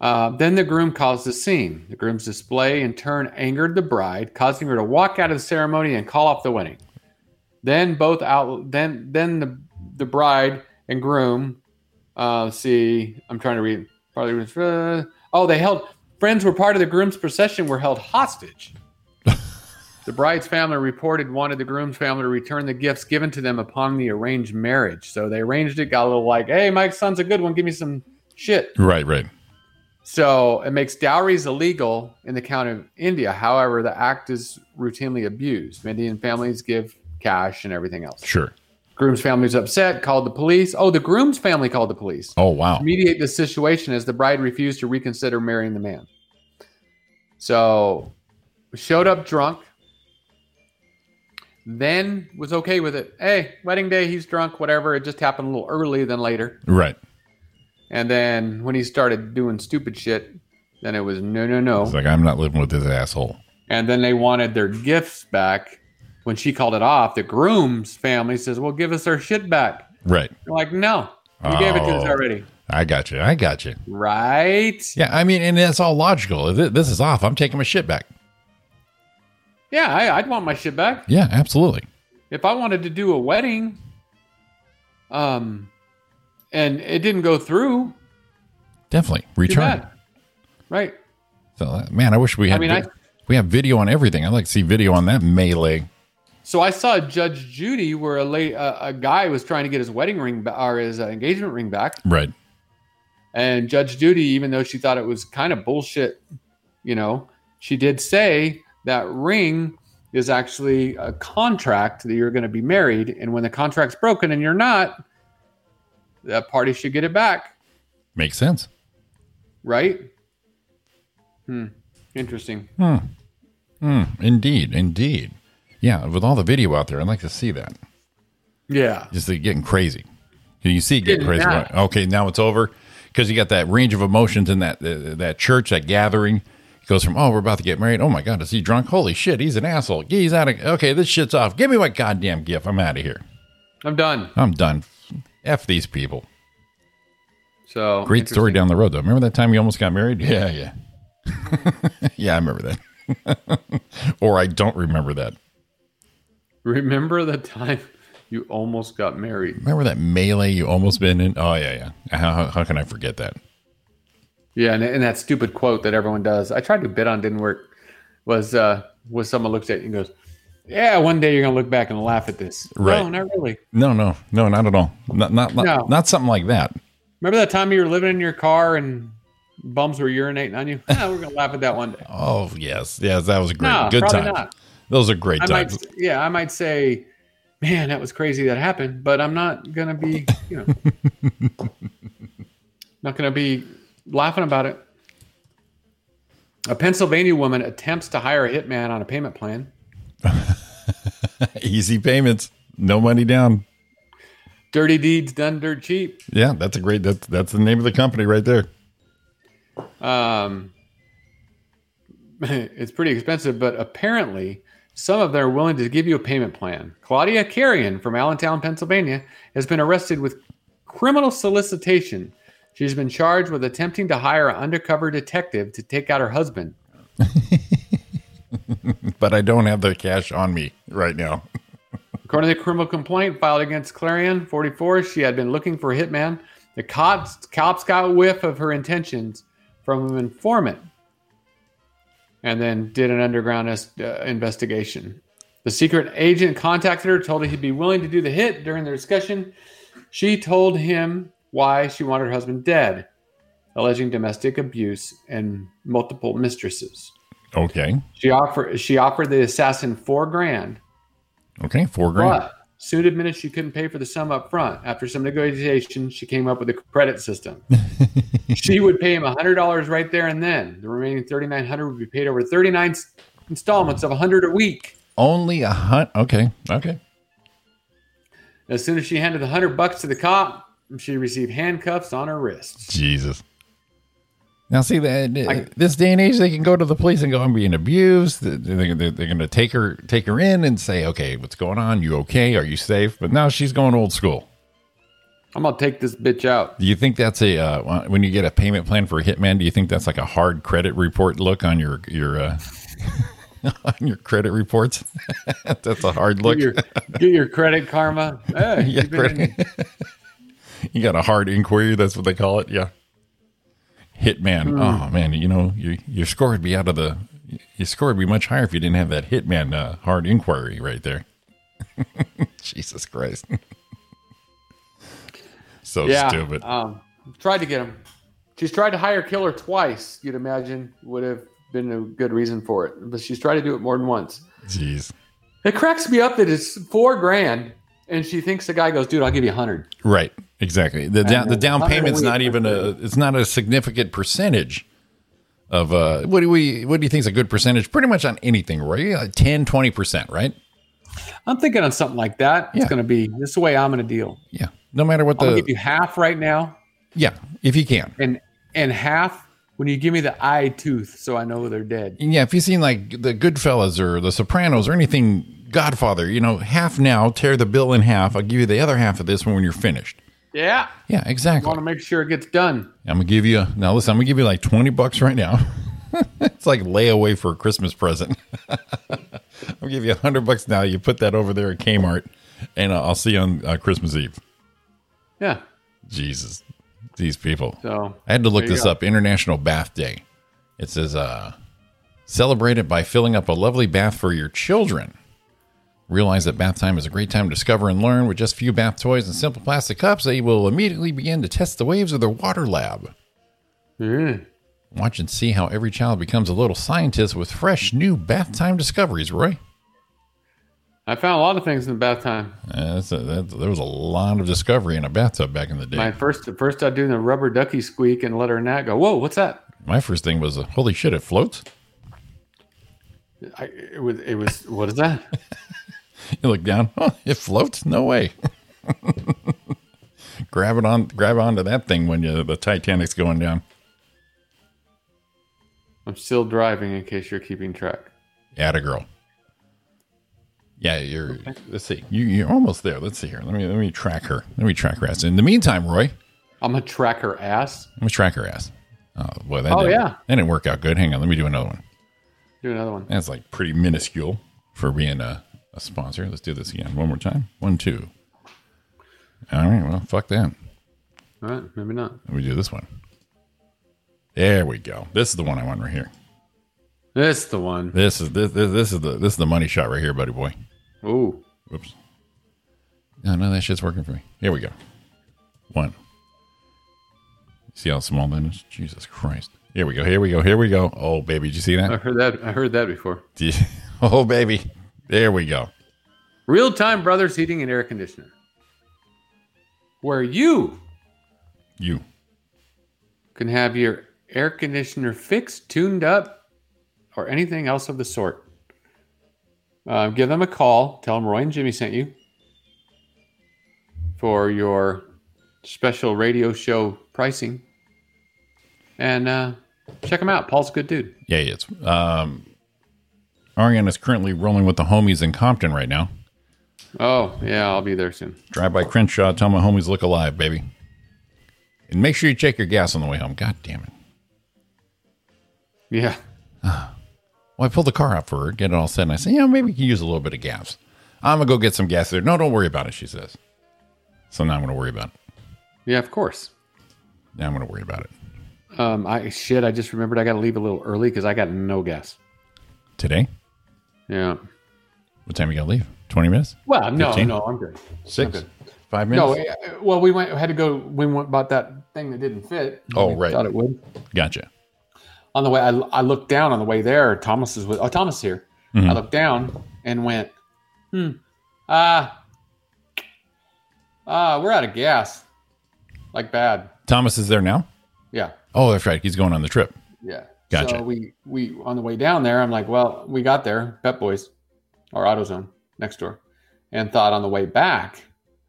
Uh, then the groom caused a scene. The groom's display in turn angered the bride, causing her to walk out of the ceremony and call off the wedding. Then both out. Then then the the bride and groom. Uh, let's see, I'm trying to read. Probably. Uh, oh, they held. Friends were part of the groom's procession were held hostage. The bride's family reported wanted the groom's family to return the gifts given to them upon the arranged marriage. So they arranged it, got a little like, hey, Mike's son's a good one. Give me some shit. Right, right. So it makes dowries illegal in the county of India. However, the act is routinely abused. Indian families give cash and everything else. Sure. Groom's family's upset, called the police. Oh, the groom's family called the police. Oh, wow. To mediate this situation as the bride refused to reconsider marrying the man. So, showed up drunk. Then was okay with it. Hey, wedding day, he's drunk, whatever. It just happened a little earlier than later. Right. And then when he started doing stupid shit, then it was no, no, no. It's like, I'm not living with this asshole. And then they wanted their gifts back. When she called it off, the groom's family says, well, give us our shit back. Right. They're like, no, you oh, gave it to us already. I got you. I got you. Right. Yeah. I mean, and that's all logical. If this is off, I'm taking my shit back. Yeah. I, I'd want my shit back. Yeah, absolutely. If I wanted to do a wedding, um, and it didn't go through. Definitely. Return. Right. So, man, I wish we had, I mean, I, we have video on everything. I'd like to see video on that melee. So I saw Judge Judy where a, late, uh, a guy was trying to get his wedding ring ba- or his uh, engagement ring back. Right. And Judge Judy, even though she thought it was kind of bullshit, you know, she did say that ring is actually a contract that you're going to be married. And when the contract's broken and you're not, that party should get it back. Makes sense. Right? Hmm. Interesting. Hmm. Hmm. Indeed. Indeed. Yeah. With all the video out there, I'd like to see that. Yeah. Just like, getting crazy. You see it getting crazy. Right? Okay. Now it's over. Because you got that range of emotions in that uh, that church, that gathering. It goes from, oh, we're about to get married. Oh, my God, is he drunk? Holy shit, he's an asshole. He's out of, okay, this shit's off. Give me my goddamn gift. I'm out of here. I'm done. I'm done. F these people. So great story down the road, though. Remember that time you almost got married? Yeah, yeah. Yeah, I remember that. Or I don't remember that. Remember the time you almost got married? Remember that melee you almost been in? Oh, yeah, yeah. How, how can I forget that? Yeah, and, and that stupid quote that everyone does. I tried to bid on, didn't work. Was uh, was someone looks at you and goes, "Yeah, one day you're gonna look back and laugh at this." Right? No, not really. No, no, no, not at all. Not not not, no. Not something like that. Remember that time you were living in your car and bums were urinating on you? Yeah, we're gonna laugh at that one day. Oh yes, yes, that was great. No, good time. Not. Those are great I times. Might, yeah, I might say, "Man, that was crazy that happened," but I'm not gonna be, you know, not gonna be. laughing about it. A Pennsylvania woman attempts to hire a hitman on a payment plan. Easy payments, no money down. Dirty deeds done dirt cheap. Yeah, that's a great. That's that's the name of the company right there. Um, it's pretty expensive, but apparently some of them are willing to give you a payment plan. Claudia Carrion from Allentown, Pennsylvania, has been arrested with criminal solicitation. She's been charged with attempting to hire an undercover detective to take out her husband. But I don't have the cash on me right now. According to the criminal complaint filed against Clarion, forty-four, she had been looking for a hitman. The cops, cops got a whiff of her intentions from an informant and then did an underground uh, investigation. The secret agent contacted her, told her he'd be willing to do the hit during their discussion. She told him why she wanted her husband dead, alleging domestic abuse and multiple mistresses. Okay. She offered she offered the assassin four grand. Okay, four grand. But soon admitted she couldn't pay for the sum up front. After some negotiation, she came up with a credit system. She would pay him one hundred dollars right there and then. The remaining three thousand nine hundred dollars would be paid over thirty-nine installments of one hundred dollars a week. Only a hundred? Okay, okay. As soon as she handed the hundred bucks to the cop, she received handcuffs on her wrists. Jesus. Now, see, that I, this day and age, they can go to the police and go, I'm being abused. They're, they're, they're going to take her take her in and say, okay, what's going on? You okay? Are you safe? But now she's going old school. I'm going to take this bitch out. Do you think that's a, uh, when you get a payment plan for a hitman, do you think that's like a hard credit report look on your, your, uh, on your credit reports? That's a hard look. Get your, get your credit karma. Hey, yeah, credit. You got a hard inquiry. That's what they call it. Yeah. Hitman. Hmm. Oh man. You know, your, your score would be out of the, your score would be much higher if you didn't have that hitman uh, hard inquiry right there. Jesus Christ. So yeah, stupid. Um, tried to get him. She's tried to hire killer twice. You'd imagine would have been a good reason for it, but she's tried to do it more than once. Jeez. It cracks me up that it's four grand. And she thinks the guy goes, dude, I'll give you a hundred. Right. Exactly. The down, the down payment's not even a, it's not a significant percentage of, uh, what do we, what do you think is a good percentage? Pretty much on anything, right? Like ten, twenty percent, right? I'm thinking on something like that. Yeah. It's going to be, this is the way I'm going to deal. Yeah. No matter what the. I'll give you half right now. Yeah. If you can. And, and half when you give me the eye tooth. So I know they're dead. And yeah. If you've seen like the Goodfellas or the Sopranos or anything, Godfather, you know, half now, tear the bill in half. I'll give you the other half of this one when you're finished. Yeah. Yeah, exactly. I want to make sure it gets done. I'm going to give you, now listen, I'm going to give you like twenty bucks right now. It's like layaway for a Christmas present. I'll give you one hundred bucks now. You put that over there at Kmart, and I'll see you on uh, Christmas Eve. Yeah. Jesus. These people. So I had to look this go. up. International Bath Day. It says, uh, celebrate it by filling up a lovely bath for your children. Realize that bath time is a great time to discover and learn. With just a few bath toys and simple plastic cups, they will immediately begin to test the waves of their water lab. Mm. Watch and see how every child becomes a little scientist with fresh new bath time discoveries, Roy. I found a lot of things in the bath time. Uh, that's a, that, there was a lot of discovery in a bathtub back in the day. My first, first I do the rubber ducky squeak and let her nat go, whoa, what's that? My first thing was, uh, holy shit, it floats. I, it was, it was, what is that? You look down, oh, it floats? No way. grab it on, grab onto that thing when you, the Titanic's going down. I'm still driving in case you're keeping track. Atta girl. Yeah, you're, okay. Let's see. You, you're almost there. Let's see here. Let me, let me track her. Let me track her ass. In the meantime, Roy. I'm going to track her ass. I'm going to track her ass. Oh, boy. That oh, didn't, yeah. That didn't work out good. Hang on. Let me do another one. Do another one. That's like pretty minuscule for being a, a sponsor. Let's do this again. One more time. One, two. All right. Well, fuck that. All right. Maybe not. Let me do this one. There we go. This is the one I want right here. This is the one. This is this this, this is the this is the money shot right here, buddy boy. Ooh. Whoops. No, no, that shit's working for me. Here we go. One. See how small that is? Jesus Christ. Here we go. Here we go. Here we go. Oh, baby. Did you see that? I heard that. I heard that before. You, oh, baby. There we go. Real-time brothers heating and air conditioner. Where you. You. Can have your air conditioner fixed, tuned up, or anything else of the sort. Uh, give them a call. Tell them Roy and Jimmy sent you for your special radio show pricing. And uh, check him out. Paul's a good dude. Yeah, he is. Um, Ariana's currently rolling with the homies in Compton right now. Oh, yeah. I'll be there soon. Drive by Crenshaw. Tell my homies look alive, baby. And make sure you check your gas on the way home. God damn it. Yeah. Well, I pulled the car out for her, get it all set, and I said, you know, maybe you can use a little bit of gas. I'm going to go get some gas there. No, don't worry about it, she says. So now I'm going to worry about it. Yeah, of course. Now I'm going to worry about it. Um, I Shit, I just remembered I got to leave a little early because I got no gas. Today? Yeah. What time you got to leave? twenty minutes? Well, no, fifteen? No, I'm good. Six? I'm good. Five minutes? No, well, we went had to go, we went bought that thing that didn't fit. Oh, right. Thought it would. Gotcha. On the way, I, I looked down on the way there. Thomas is with. Oh, Thomas is here. Mm-hmm. I looked down and went, hmm, ah, uh, ah, uh, we're out of gas. Like bad. Thomas is there now? Yeah. Oh, that's right. He's going on the trip. Yeah. Gotcha. So we, we, on the way down there, I'm like, well, we got there, Pep Boys or AutoZone next door, and thought on the way back,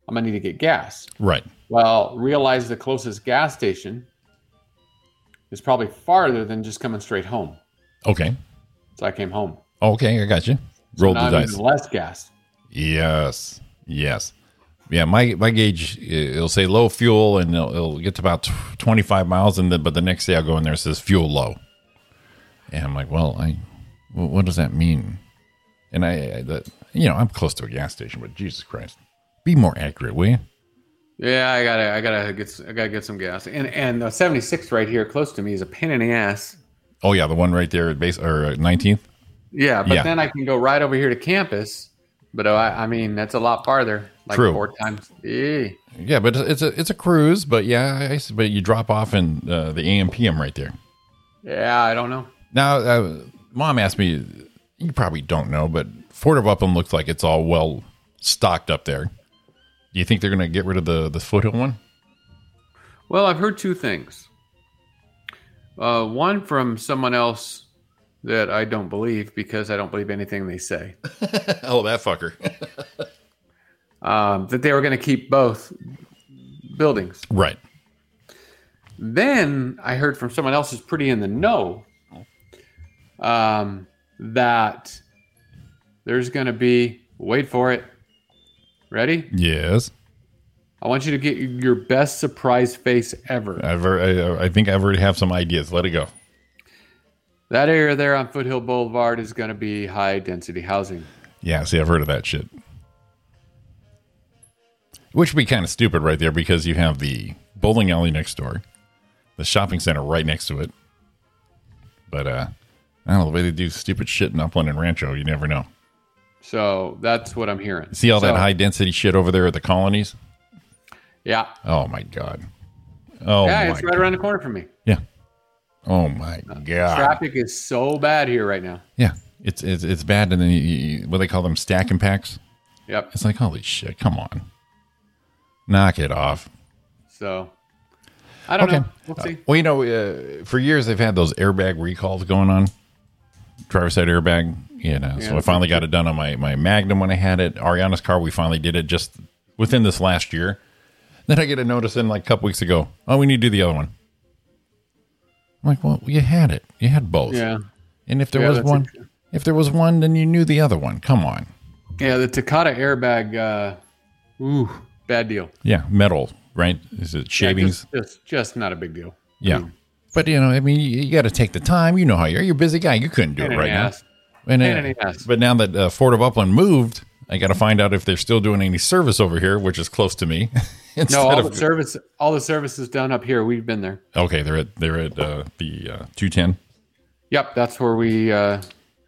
I'm going to need to get gas. Right. Well, realized the closest gas station is probably farther than just coming straight home. Okay. So I came home. Okay, I got you. Rolled so now the I'm dice. Less gas. Yes, yes, yeah. My my gauge, it'll say low fuel, and it'll, it'll get to about twenty-five miles, and then but the next day I'll go in there, it says fuel low, and I'm like, well, I, what does that mean? And I, I that, you know, I'm close to a gas station, but Jesus Christ, be more accurate, will you? Yeah, I gotta, I gotta get, I gotta get some gas. And and the seventy-six right here, close to me, is a pain in the ass. Oh yeah, the one right there at base or nineteenth. Yeah, but yeah. Then I can go right over here to campus. But oh, I, I mean, that's a lot farther. Like True. Four times. Eee. Yeah, but it's a it's a cruise. But yeah, I, but you drop off in uh, the A M P M right there. Yeah, I don't know. Now, uh, Mom asked me. You probably don't know, but Fort of Upland looks like it's all well stocked up there. Do you think they're going to get rid of the, the foothill one? Well, I've heard two things. Uh, one from someone else that I don't believe because I don't believe anything they say. Oh, that fucker. um, that they were going to keep both buildings. Right. Then I heard from someone else who's pretty in the know um, that there's going to be, wait for it, ready? Yes. I want you to get your best surprise face ever. I've, I, I think I already have some ideas. Let it go. That area there on Foothill Boulevard is going to be high density housing. Yeah, see, I've heard of that shit. Which would be kind of stupid right there because you have the bowling alley next door, the shopping center right next to it. But uh, I don't know, the way they do stupid shit in Upland and Rancho, you never know. So that's what I'm hearing. See all so, that high density shit over there at the colonies? Yeah. Oh my God. Oh yeah, my it's right God. Around the corner from me. Yeah. Oh my God! Traffic is so bad here right now. Yeah, it's it's it's bad, and then you, you, what do they call them, stack impacts. Yep. It's like, holy shit! Come on, knock it off. So, I don't okay. know. We'll see. Uh, well, you know, uh, for years they've had those airbag recalls going on. Driver's side airbag, you know. Yeah, so I finally got it done on my my Magnum when I had it. Ariana's car, we finally did it just within this last year. Then I get a notice in like a couple weeks ago. Oh, we need to do the other one. I'm like, well, you had it. You had both. Yeah. And if there yeah, was one, a, if there was one, then you knew the other one. Come on. Yeah, the Takata airbag. Uh, ooh, bad deal. Yeah, metal, right? Is it shavings? Yeah, just, just, just not a big deal. Yeah, I mean, but you know, I mean, you, you got to take the time. You know how you're. You're a busy guy. You couldn't do it right now. And, and uh, but now that uh, Ford of Upland moved, I got to find out if they're still doing any service over here, which is close to me. No, all of, the service, all the service is done up here. We've been there. Okay, they're at they're at uh, the uh, two ten. Yep, that's where we uh,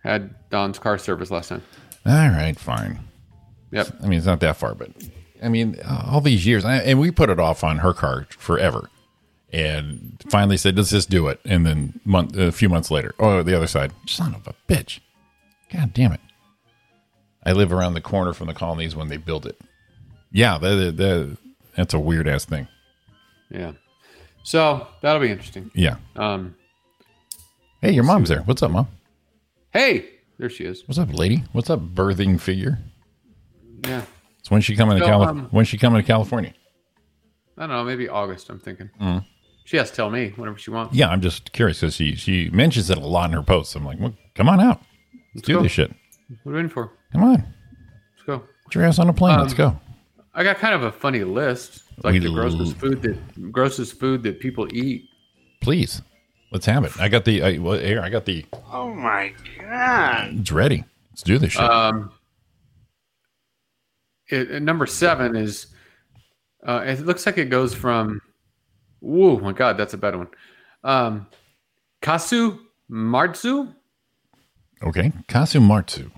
had Don's car service last time. All right, fine. Yep. I mean, it's not that far, but I mean, all these years, I, and we put it off on her car forever, and finally said, "Let's just do it." And then month, a few months later, oh, the other side, son of a bitch! God damn it! I live around the corner from the Colonies when they build it. Yeah, the the. That's a weird ass thing. Yeah. So that'll be interesting. Yeah. Um, hey, your mom's there. What's up, Mom? Hey, there she is. What's up, lady? What's up, birthing figure? Yeah. So when's she coming so, to California? Um, when's she coming to California? I don't know. Maybe August. I'm thinking. Mm. She has to tell me whenever she wants. Yeah, I'm just curious because she she mentions it a lot in her posts. I'm like, well, come on out. Let's, Let's do go. this shit. What are we in for? Come on. Let's go. Get your ass on a plane. Um, Let's go. I got kind of a funny list. It's like we the grossest food that grossest food that people eat. Please, let's have it. I got the I, well, here. I got the. Oh my God! It's ready. Let's do this shit. Um, it, it, number seven is. Uh, it looks like it goes from. Oh my God, that's a bad one. Um, kasu martsu. Okay, kasu martsu.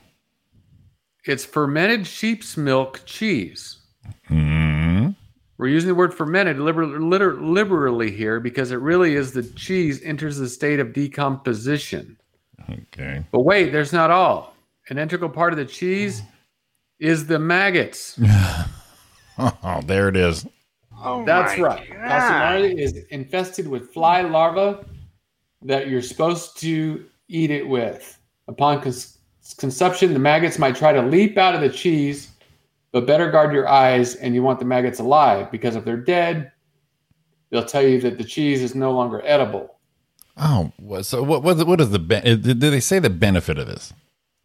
It's fermented sheep's milk cheese. Mm-hmm. We're using the word fermented liber- liter- liberally here because it really is the cheese enters the state of decomposition. Okay. But wait, there's not all. An integral part of the cheese is the maggots. Oh, there it is. Oh, that's right. Casamari is infested with fly larvae that you're supposed to eat it with. Upon cons- consumption, the maggots might try to leap out of the cheese, but better guard your eyes, and you want the maggots alive, because if they're dead, they'll tell you that the cheese is no longer edible. Oh, so what? What, what is the? Did they say the benefit of this?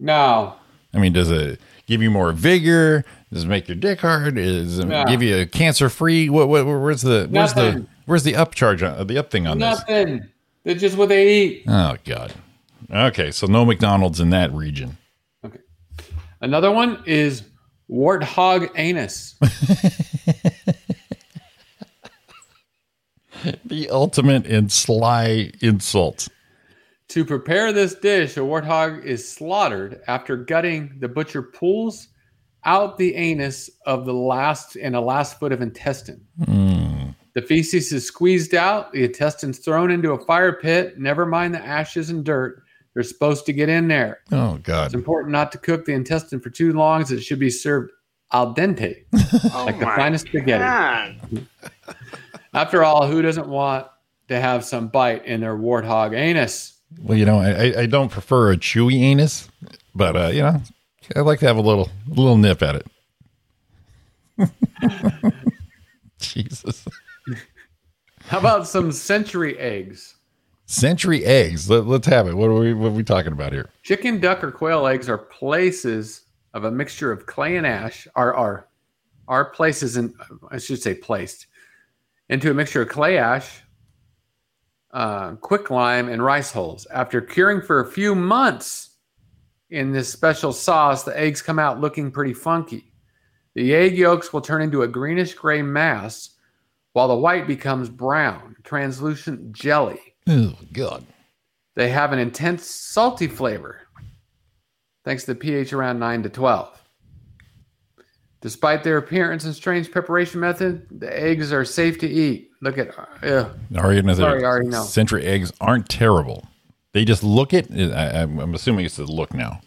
No. I mean, does it give you more vigor? Does it make your dick hard? Is it no. give you a cancer-free? What? what where's the? Where's Nothing. the? Where's the upcharge? On, the up thing on Nothing. this? Nothing. It's just what they eat. Oh God. Okay, so no McDonald's in that region. Okay. Another one is. Warthog anus. The ultimate in sly insult. To prepare this dish, a warthog is slaughtered after gutting. The butcher pulls out the anus of the last and a last foot of intestine. Mm. The feces is squeezed out. The intestines thrown into a fire pit. Never mind the ashes and dirt. They're supposed to get in there. Oh, God. It's important not to cook the intestine for too long, as it should be served al dente, oh like the finest God. spaghetti. After all, who doesn't want to have some bite in their warthog anus? Well, you know, I, I don't prefer a chewy anus, but, uh, you know, I like to have a little, a little nip at it. Jesus. How about some century eggs? Century eggs. Let, let's have it. What are we? What are we talking about here? Chicken, duck, or quail eggs are places of a mixture of clay and ash. Are are are places in? I should say placed into a mixture of clay ash, uh, quicklime, and rice hulls. After curing for a few months in this special sauce, the eggs come out looking pretty funky. The egg yolks will turn into a greenish-gray mass, while the white becomes brown, translucent jelly. Oh, God. They have an intense salty flavor, thanks to the pH around nine to twelve. Despite their appearance and strange preparation method, the eggs are safe to eat. Look at yeah. Ariana. Sorry, Ariana. Century eggs aren't terrible. They just look it. I, I'm assuming it's the look now.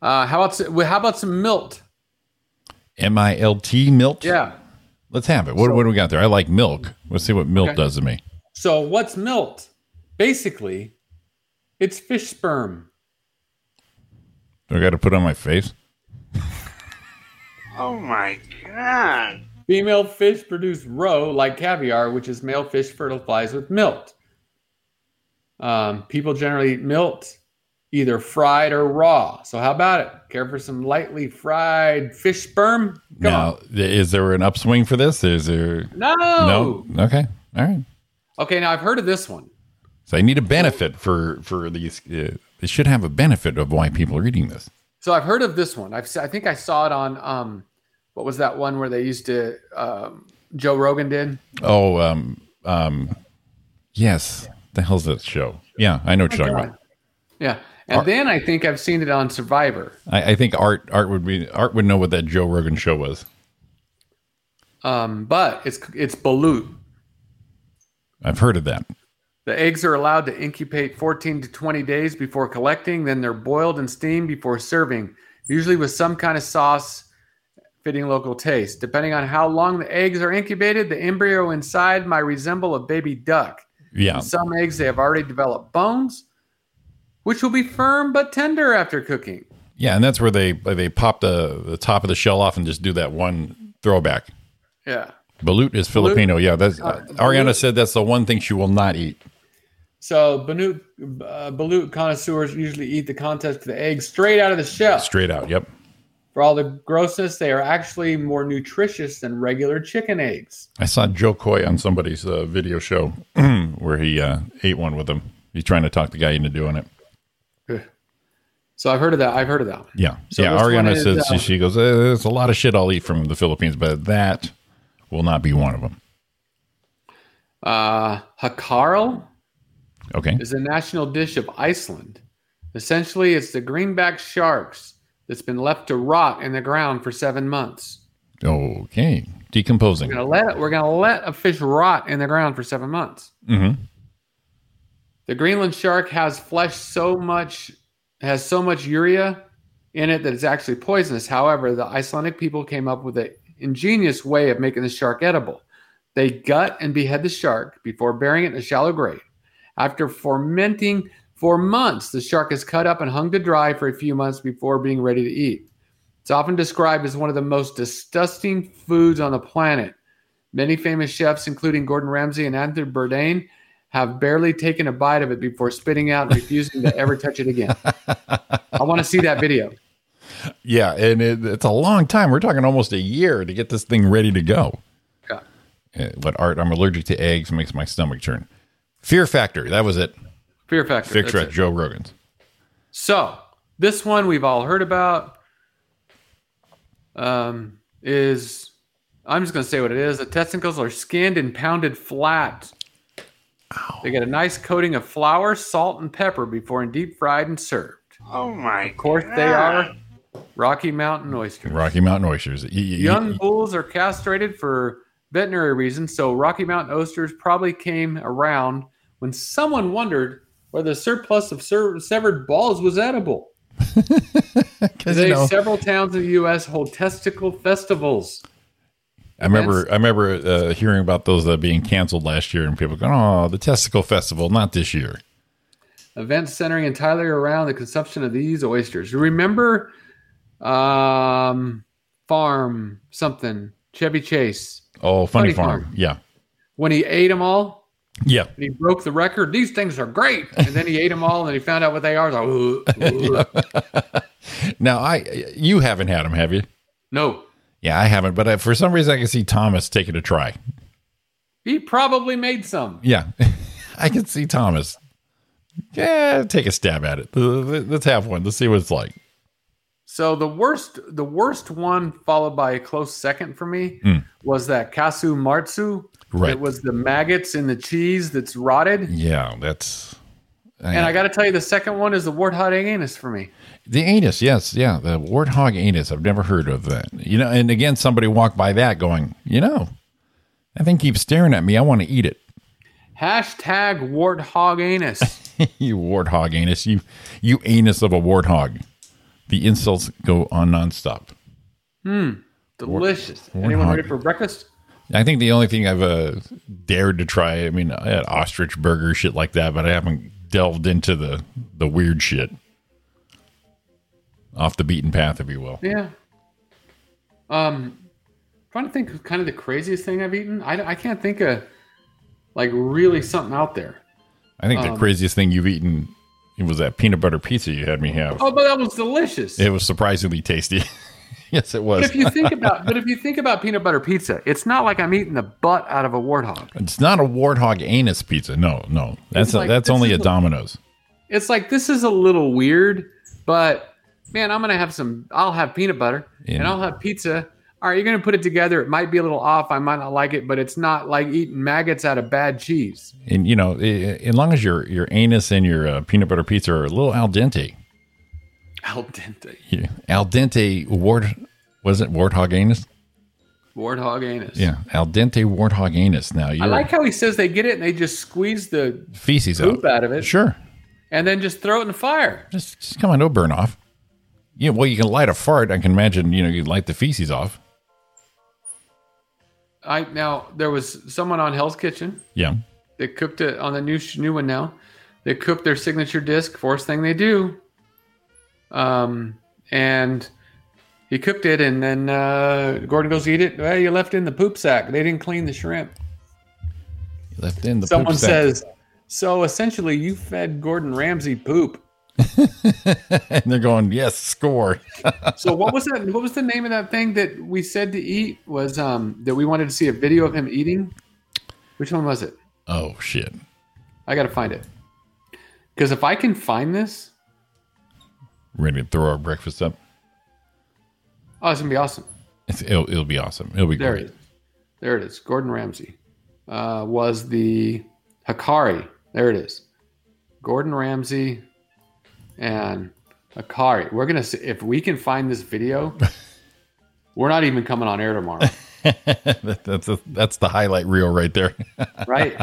Uh, how about how about some milt? M I L T milt. Yeah. Let's have it. What, so, what do we got there? I like milk. Let's see what milt okay. does to me. So what's milt? Basically, it's fish sperm. Do I got to put on my face? Oh my God. Female fish produce roe like caviar, which is male fish fertilized with milt. Um, people generally eat milt either fried or raw. So how about it? Care for some lightly fried fish sperm? Come now, on. Is there an upswing for this? Is there? No. No. Okay. All right. Okay. Now I've heard of this one. So I need a benefit for, for these. Uh, they should have a benefit of why people are eating this. So I've heard of this one. I've I think I saw it on, um, what was that one where they used to, um, Joe Rogan did? Oh, um, um, yes. Yeah. The hell's that show? Yeah, I know what you're oh, talking God. about. Yeah, and Art. Then I think I've seen it on Survivor. I, I think Art Art would be Art would know what that Joe Rogan show was. Um, but it's it's balut. I've heard of that. The eggs are allowed to incubate fourteen to twenty days before collecting. Then they're boiled and steamed before serving, usually with some kind of sauce fitting local taste. Depending on how long the eggs are incubated, the embryo inside might resemble a baby duck. Yeah. In some eggs, they have already developed bones, which will be firm but tender after cooking. Yeah, and that's where they they pop the, the top of the shell off and just do that one throwback. Yeah. Balut is Filipino. Balut. Yeah, that's uh, Ariana said that's the one thing she will not eat. So balut, uh, balut connoisseurs usually eat the contents of the egg straight out of the shell. Straight out, yep. For all the grossness, they are actually more nutritious than regular chicken eggs. I saw Joe Coy on somebody's uh, video show where he uh, ate one with him. He's trying to talk the guy into doing it. So I've heard of that. I've heard of that. Yeah. So yeah. Ariana says, is, uh, she goes, eh, there's a lot of shit I'll eat from the Philippines, but that will not be one of them. Uh, Hakarl okay. is a national dish of Iceland. Essentially, it's the greenback sharks that's been left to rot in the ground for seven months. Okay. Decomposing. We're gonna let it, we're gonna let a fish rot in the ground for seven months. Mm-hmm. The Greenland shark has flesh so much has so much urea in it that it's actually poisonous. However, the Icelandic people came up with an ingenious way of making the shark edible. They gut and behead the shark before burying it in a shallow grave. After fermenting for months, the shark is cut up and hung to dry for a few months before being ready to eat. It's often described as one of the most disgusting foods on the planet. Many famous chefs, including Gordon Ramsay and Anthony Bourdain, have barely taken a bite of it before spitting out and refusing to ever touch it again. I want to see that video. Yeah, and it, it's a long time. We're talking almost a year to get this thing ready to go. God. But Art, I'm allergic to eggs. Makes my stomach churn. Fear Factor. That was it. Fear Factor. Fix Trek, Joe Rogan's. So this one we've all heard about um, is, I'm just going to say what it is. The testicles are skinned and pounded flat. Ow. They get a nice coating of flour, salt, and pepper before and deep fried and served. Oh my God. Of course God. They are Rocky Mountain oysters. Rocky Mountain oysters. Young bulls are castrated for veterinary reasons, so Rocky Mountain oysters probably came around when someone wondered whether the surplus of ser- severed balls was edible. Today, you know, several towns in the U S hold testicle festivals. I remember, I remember uh, hearing about those uh, being canceled last year, and people going, "Oh, the testicle festival, not this year." Events centering entirely around the consumption of these oysters. You remember, um, farm something Chevy Chase. Oh, funny, funny farm. farm, yeah. When he ate them all. Yeah, and he broke the record. These things are great, and then he ate them all, and he found out what they are. Like, ooh, ooh. Now, I you haven't had them, have you? No. Yeah, I haven't, but I, for some reason, I can see Thomas taking a try. He probably made some. Yeah, I can see Thomas. Yeah, take a stab at it. Let's have one. Let's see what it's like. So the worst, the worst one, followed by a close second for me, mm. was that Kasu Martsu. Right. It was the maggots in the cheese that's rotted. Yeah, that's... I, and I got to tell you, the second one is the warthog anus for me. The anus, yes, yeah, the warthog anus. I've never heard of that. You know, and again, somebody walked by that going, you know, That thing keeps staring at me. I want to eat it. Hashtag warthog anus. You warthog anus. You you anus of a warthog. The insults go on nonstop. Hmm. Delicious. Wart- Anyone ready for breakfast? I think the only thing I've uh, dared to try, I mean, I had ostrich burger, shit like that, but I haven't delved into the, the weird shit. Off the beaten path, if you will. Yeah. Um, trying to think of kind of the craziest thing I've eaten. I, I can't think of, like, really something out there. I think um, the craziest thing you've eaten was that peanut butter pizza you had me have. Oh, but that was delicious. It was surprisingly tasty. Yes, it was. But if you think about, but if you think about peanut butter pizza, it's not like I'm eating the butt out of a warthog. It's not a warthog anus pizza. No, no, that's a, like, that's only a Domino's. A, it's like this is a little weird, but man, I'm gonna have some. I'll have peanut butter yeah. and I'll have pizza. All right, you're gonna put it together. It might be a little off. I might not like it, but it's not like eating maggots out of bad cheese. And you know, it, as long as your your anus and your uh, peanut butter pizza are a little al dente. Al dente. Yeah. Al dente wart was it warthog anus? Warthog anus. Yeah. Al dente warthog anus. Now you I like how he says they get it and they just squeeze the feces poop out. out of it. Sure. And then just throw it in the fire. Just, just come on, no burn off. Yeah, well you can light a fart. I can imagine, you know, you light the feces off. I now there was someone on Hell's Kitchen. Yeah. They cooked it on the new new one now. They cooked their signature disc, first thing they do. Um, and he cooked it and then, uh, Gordon goes to eat it. Well, you left in the poop sack. They didn't clean the shrimp. You left in the Someone poop sack. Someone says, so essentially you fed Gordon Ramsay poop. And they're going, yes, score. So what was that? What was the name of that thing that we said to eat was, um, that we wanted to see a video of him eating? Which one was it? Oh shit. I got to find it. Cause if I can find this, we're going to throw our breakfast up. Oh, it's going to be awesome. It's, it'll, it'll be awesome. It'll be there great. It there it is. Gordon Ramsay uh, was the Hikari. There it is. Gordon Ramsay and Hikari. We're going to, if we can find this video, we're not even coming on air tomorrow. that, that's, a, that's the highlight reel right there. Right.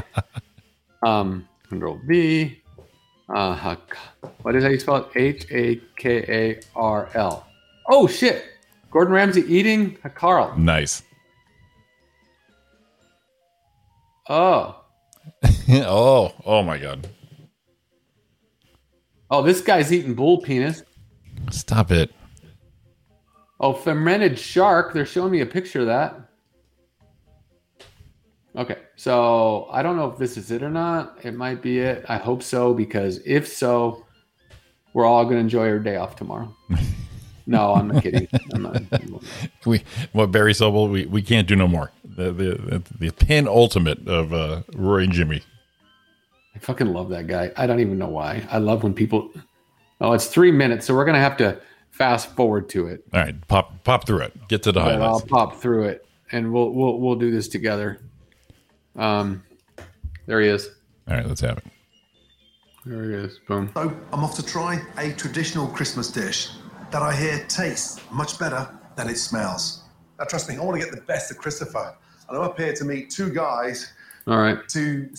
Um, Control V. Uh, what is how you spell it? H A K A R L. Oh, shit. Gordon Ramsay eating a Carl. Nice. Oh. oh. Oh, my God. Oh, this guy's eating bull penis. Stop it. Oh, fermented shark. They're showing me a picture of that. Okay, so I don't know if this is it or not. It might be it. I hope so, because if so, we're all going to enjoy our day off tomorrow. No, I'm not kidding. I'm not, I'm not. We, well, Barry Sobel, we, we can't do no more. The the the penultimate of uh, Roy and Jimmy. I fucking love that guy. I don't even know why. I love when people. Oh, it's three minutes, so we're going to have to fast forward to it. All right, pop pop through it. Get to the highlights. I'll pop through it, and we'll we'll we'll do this together. Um, there he is. All right, let's have it. There he is. Boom. So I'm off to try a traditional Christmas dish that I hear tastes much better than it smells. Now, trust me, I want to get the best of Christopher. And I'm up here to meet two guys. All right. To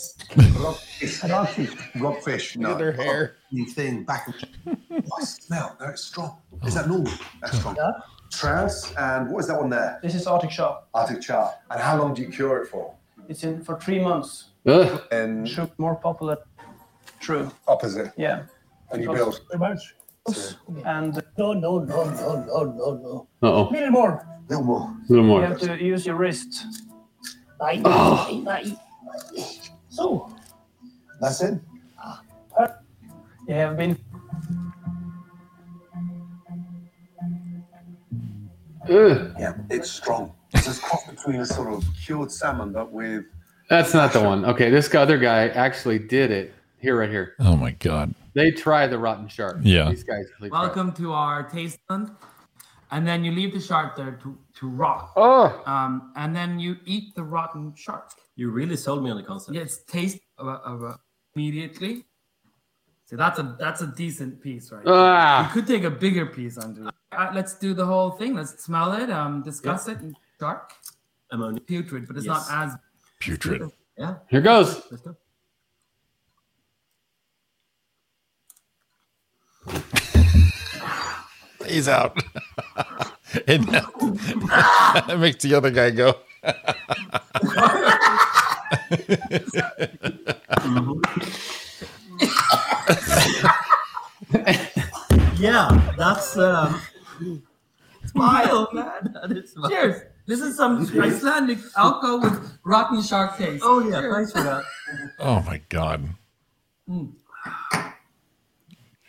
rob fish. And I think rob fish. No, their hair. Thing back. And oh, smell. No, it's strong. Is that normal? That's strong. Yeah. Trout. And what is that one there? This is Arctic char. Arctic char. And how long do you cure it for? It's in for three months. Ugh. And should more popular. True. Opposite. Yeah. And you build. Too much. And no, no, no, no, no, no, no. Uh-oh. Little more. Little more. Little more. You have to use your wrist. Bye. Oh. Bye. So. That's it. You have been. Ugh. Yeah, it's strong. It's a cross between a sort of cured salmon, but with... That's not the one. Okay, this other guy actually did it. Here, right here. Oh, my God. They try the rotten shark. Yeah. These guys really Welcome try. to our taste hunt. And then you leave the shark there to, to rot. Oh. Um, and then you eat the rotten shark. You really sold me on the concept. Yeah, it's taste of a, of a immediately. So that's a that's a decent piece, right? Ah. You could take a bigger piece onto it. Right, let's do the whole thing. Let's smell it, um, discuss yeah. it. Dark, ammonia, putrid, but it's yes. not as Putrid. Yeah. Here goes. He's out. And that, that makes the other guy go. Yeah, that's um, smile, man. That is smile. Cheers. This is some Icelandic alcohol with rotten shark taste. Oh yeah, cheers. Thanks for that. Oh my god. Mm.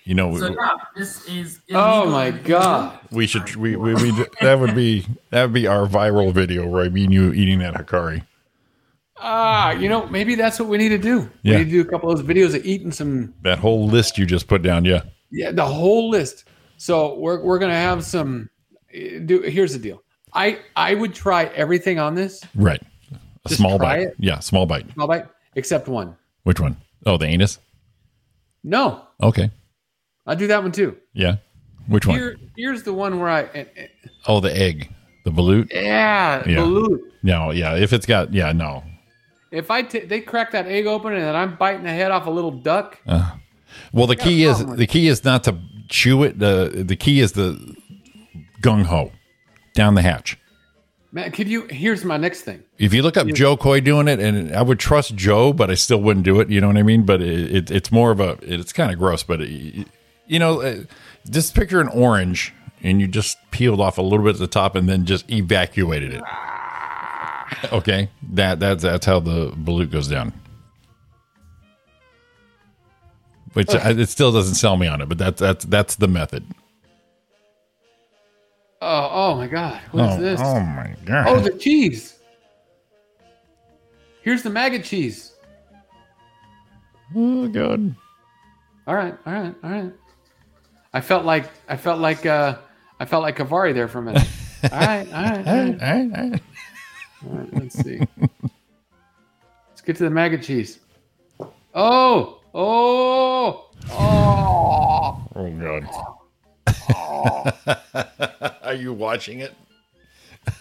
You know, so we, yeah, this is illegal. Oh my god. We should we we, we that would be that would be our viral video, right? Me and you eating that Hikari. Ah, you know, maybe that's what we need to do. Yeah. We need to do a couple of those videos of eating some. That whole list you just put down, yeah. Yeah, the whole list. So we're we're gonna have some. Do here's the deal. I I would try everything on this. Right. A just small bite. It. Yeah, small bite. Small bite, except one. Which one? Oh, the anus. No. Okay. I'll do that one too. Yeah. Which one? Here, here's the one where I. And, and, oh, the egg, the balut. Yeah, yeah. Balut. No, yeah. If it's got, yeah, no. If I t- they crack that egg open and then I'm biting the head off a little duck. Uh, well, the key is the key is not to chew it. The the key is the gung ho down the hatch. Matt, could you? Here's my next thing. If you look up you, Joe Coy doing it, and I would trust Joe, but I still wouldn't do it. You know what I mean? But it, it, it's more of a. It's kind of gross, but it, you know, just picture an orange and you just peeled off a little bit at the top and then just evacuated it. Okay, that that's that's how the balut goes down. Which okay. I, it still doesn't sell me on it, but that's that's that's the method. Oh, oh my god, what oh, is this? Oh my god! Oh, the cheese. Here's the maggot cheese. Oh god! All right, all right, all right. I felt like I felt like uh, I felt like Cavari there for a minute. All right, all right, all right, all right. All right. All right, let's see. Let's get to the maggot cheese. Oh, oh, oh. Oh, God. Oh. Are you watching it?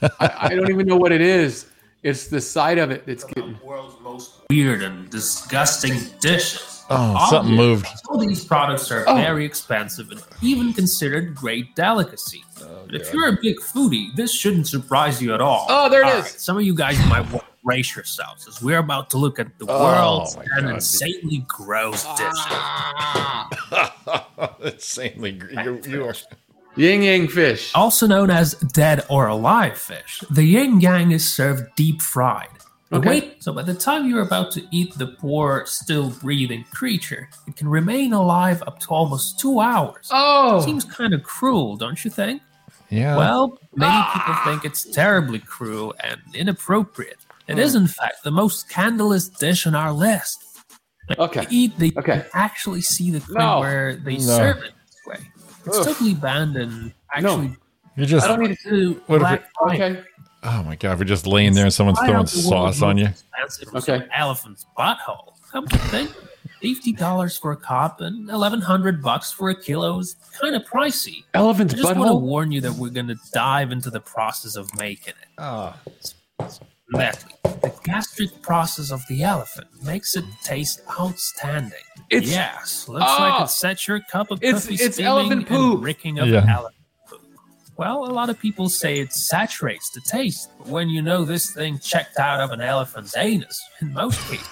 I, I don't even know what it is. It's the side of it that's getting. The world's most weird and disgusting dishes. Oh, obviously, something moved. All these products are oh. very expensive and even considered great delicacy. Oh, but if you're a big foodie, this shouldn't surprise you at all. Oh, there it all is. Right, some of you guys might want to brace yourselves as we're about to look at the oh, world's an insanely gross ah. dish. Insanely gross. You, you are. Yin yang fish. Also known as dead or alive fish. The yin yang is served deep fried. Okay. Wait, so by the time you're about to eat the poor, still breathing creature, it can remain alive up to almost two hours. Oh! Seems kind of cruel, don't you think? Yeah. Well, many ah. people think it's terribly cruel and inappropriate. It mm. is, in fact, the most scandalous dish on our list. Like okay. They eat, they okay. actually see the thing no. where they no. serve it this way. It's Ugh. totally banned and actually. No. You just. I don't need to do black we, Okay. Oh my god! We're just laying there and someone's I throwing sauce on you. Okay. An elephant's butthole. Come to think, fifty dollars for a cup and eleven hundred bucks for a kilo is kind of pricey. Elephant's butthole. I just butthole? want to warn you that we're going to dive into the process of making it. Oh. Exactly. The gastric process of the elephant makes it taste outstanding. It's, yes, looks oh, like it set your cup of coffee it's, it's elephant poop. Ricking up yeah. elephant poop. Well, a lot of people say it saturates the taste, but when you know this thing checked out of an elephant's anus, in most cases,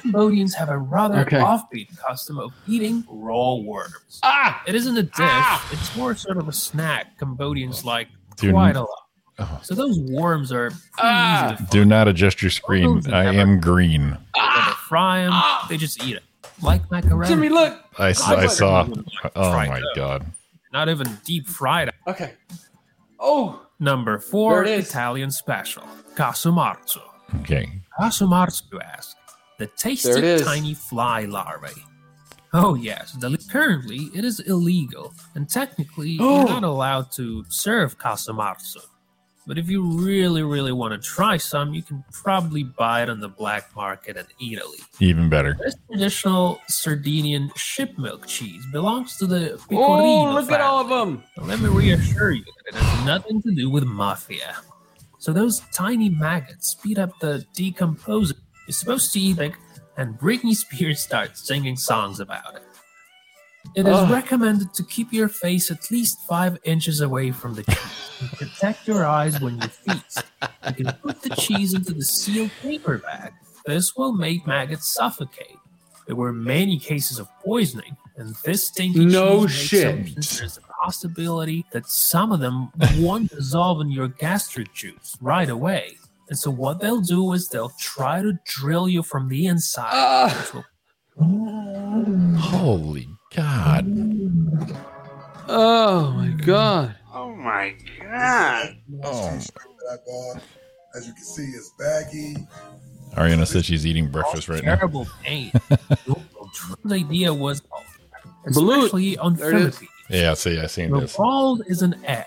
Cambodians have a rather okay. offbeat custom of eating raw worms. Ah, it isn't a dish; ah, it's more sort of a snack. Cambodians like Dude. quite a lot. Oh. So those worms are pretty ah, easy to do not adjust your screen. I am green. They ah, fry them. Ah, they just eat it like macaroni. Jimmy, look. I, oh, I saw. Oh my god. Not even deep fried. Okay. Oh. Number four Italian special Casumarzu. Okay. Casumarzu asks the tasty tiny fly larvae. Oh, yes. Currently, it is illegal, and technically, oh. you're not allowed to serve Casumarzu. But if you really, really want to try some, you can probably buy it on the black market in Italy. Even better. This traditional Sardinian sheep milk cheese belongs to the pecorino family. Oh, look at all of them! Let me reassure you that it has nothing to do with mafia. So those tiny maggots speed up the decomposing. You're supposed to eat it, and Britney Spears starts singing songs about it. It is Ugh. recommended to keep your face at least five inches away from the cheese. Protect your eyes when you feast. You can put the cheese into the sealed paper bag. This will make maggots suffocate. There were many cases of poisoning, and this stinky no cheese shit. makes some, there's a possibility that some of them won't dissolve in your gastric juice right away. And so what they'll do is they'll try to drill you from the inside. Uh, will- holy God. Oh, my God. Oh, my God. Oh. As you can see, it's baggy. Ariana said she's eating breakfast right terrible now. Terrible pain. The idea was especially Balut. on Philippines. Yeah, I see. I seen the this. Bald is an egg.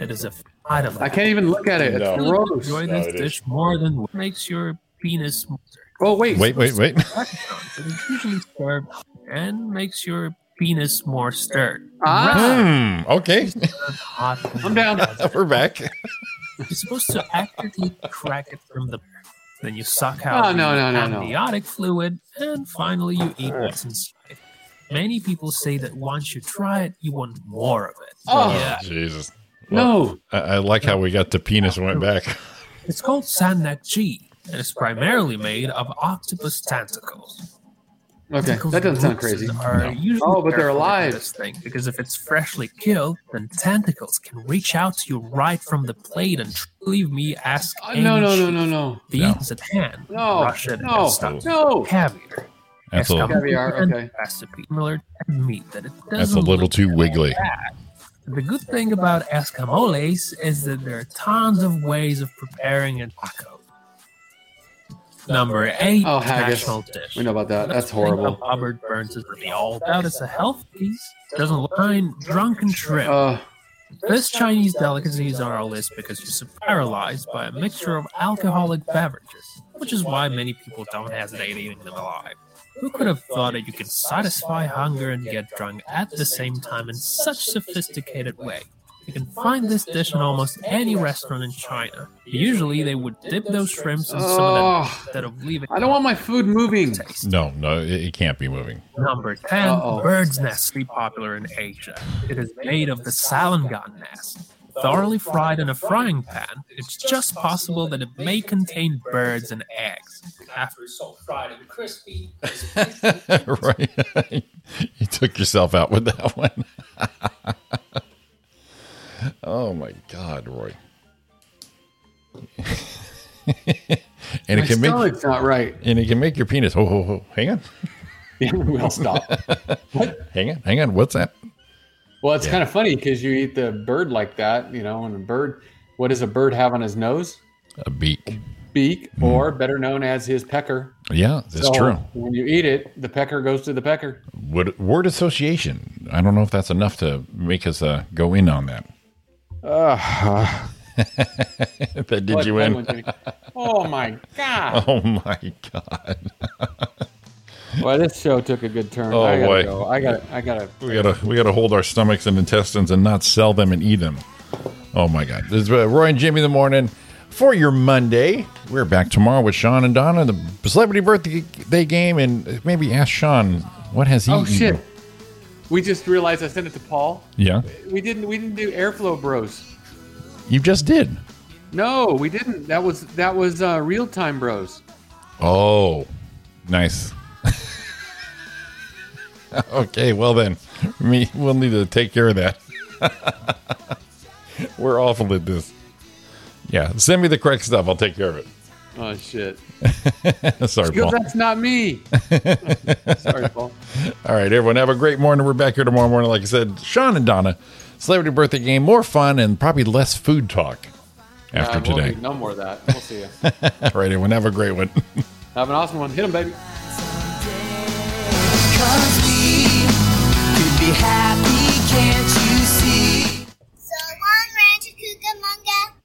It is a fried of. I can't even look at it. It's no. gross. Enjoy this no, dish is. more than what makes your penis smoother. Oh wait, wait, wait, wait. It is usually served and makes your penis more stirred. Ah, right. Okay. Hot I'm down. We're back. You're supposed to actively crack it from the. Then you suck out oh, no, no, no, amniotic no. fluid, and finally you eat what's inside. Many people say that once you try it, you want more of it. Oh, yeah. Jesus. Well, no. I, I like how we got to penis and went back. It's called sanakji, and it's primarily made of octopus tentacles. Okay, tentacles that doesn't sound crazy. Are no. Oh, but they're alive. This thing, because if it's freshly killed, then tentacles can reach out to you right from the plate and leave me ask. Uh, no, no, no, no, no. The no. eat's at hand. No, Russia no, and no. Caviar. That's a, caviar, okay. Recipe similar to meat that it doesn't. That's a little too wiggly. Bad. The good thing about escamoles is that there are tons of ways of preparing a taco. Number eight, oh, national dish. We know about that. That's, That's horrible. Robert Burns is really all about. It's a health piece. Doesn't line drunken trip. Uh, this Chinese delicacy is on our list because you're paralyzed by a mixture of alcoholic beverages, which is why many people don't hesitate eating them alive. Who could have thought that you could satisfy hunger and get drunk at the same time in such a sophisticated way? You can find this dish in almost any restaurant in China. Usually, they would dip those shrimps in some of that instead of leaving. I don't want my food moving. No, no, it can't be moving. Number ten, Uh-oh. bird's nest, very popular in Asia. It is made of the salangan nest. Thoroughly fried in a frying pan, it's just possible that it may contain birds and eggs. After it's all fried and crispy. Right. You took yourself out with that one. Oh my God, Roy! And my it can make not right, and it can make your penis. Oh, oh, oh. Hang on. Yeah, we'll stop. What? Hang on, hang on. What's that? Well, it's yeah. kind of funny because you eat the bird like that, you know. And a bird, what does a bird have on his nose? A beak. A beak, mm. or better known as his pecker. Yeah, that's so true. When you eat it, the pecker goes to the pecker. What word association? I don't know if that's enough to make us uh, go in on that. Uh, that did what you win? Oh my God! Oh my God! Well, this show took a good turn. Oh I gotta boy! Go. I got. I got to. We gotta. We gotta hold our stomachs and intestines and not sell them and eat them. Oh my God! This is Roy and Jimmy in the morning for your Monday. We're back tomorrow with Sean and Donna, the celebrity birthday game, and maybe ask Sean what has he. Oh eaten? Shit! We just realized I sent it to Paul. Yeah. We didn't we didn't do Airflow Bros. You just did. No, we didn't. That was that was uh, Real Time Bros. Oh. Nice. Okay, well then. Me we'll need to take care of that. We're awful at this. Yeah, send me the correct stuff. I'll take care of it. Oh shit! Sorry, Paul. That's not me. Sorry, Paul. All right, everyone, have a great morning. We're back here tomorrow morning. Like I said, Sean and Donna, celebrity birthday game, more fun and probably less food talk after yeah, today. No more of that. We'll see you. All right, everyone, have a great one. Have an awesome one. Hit 'em, baby.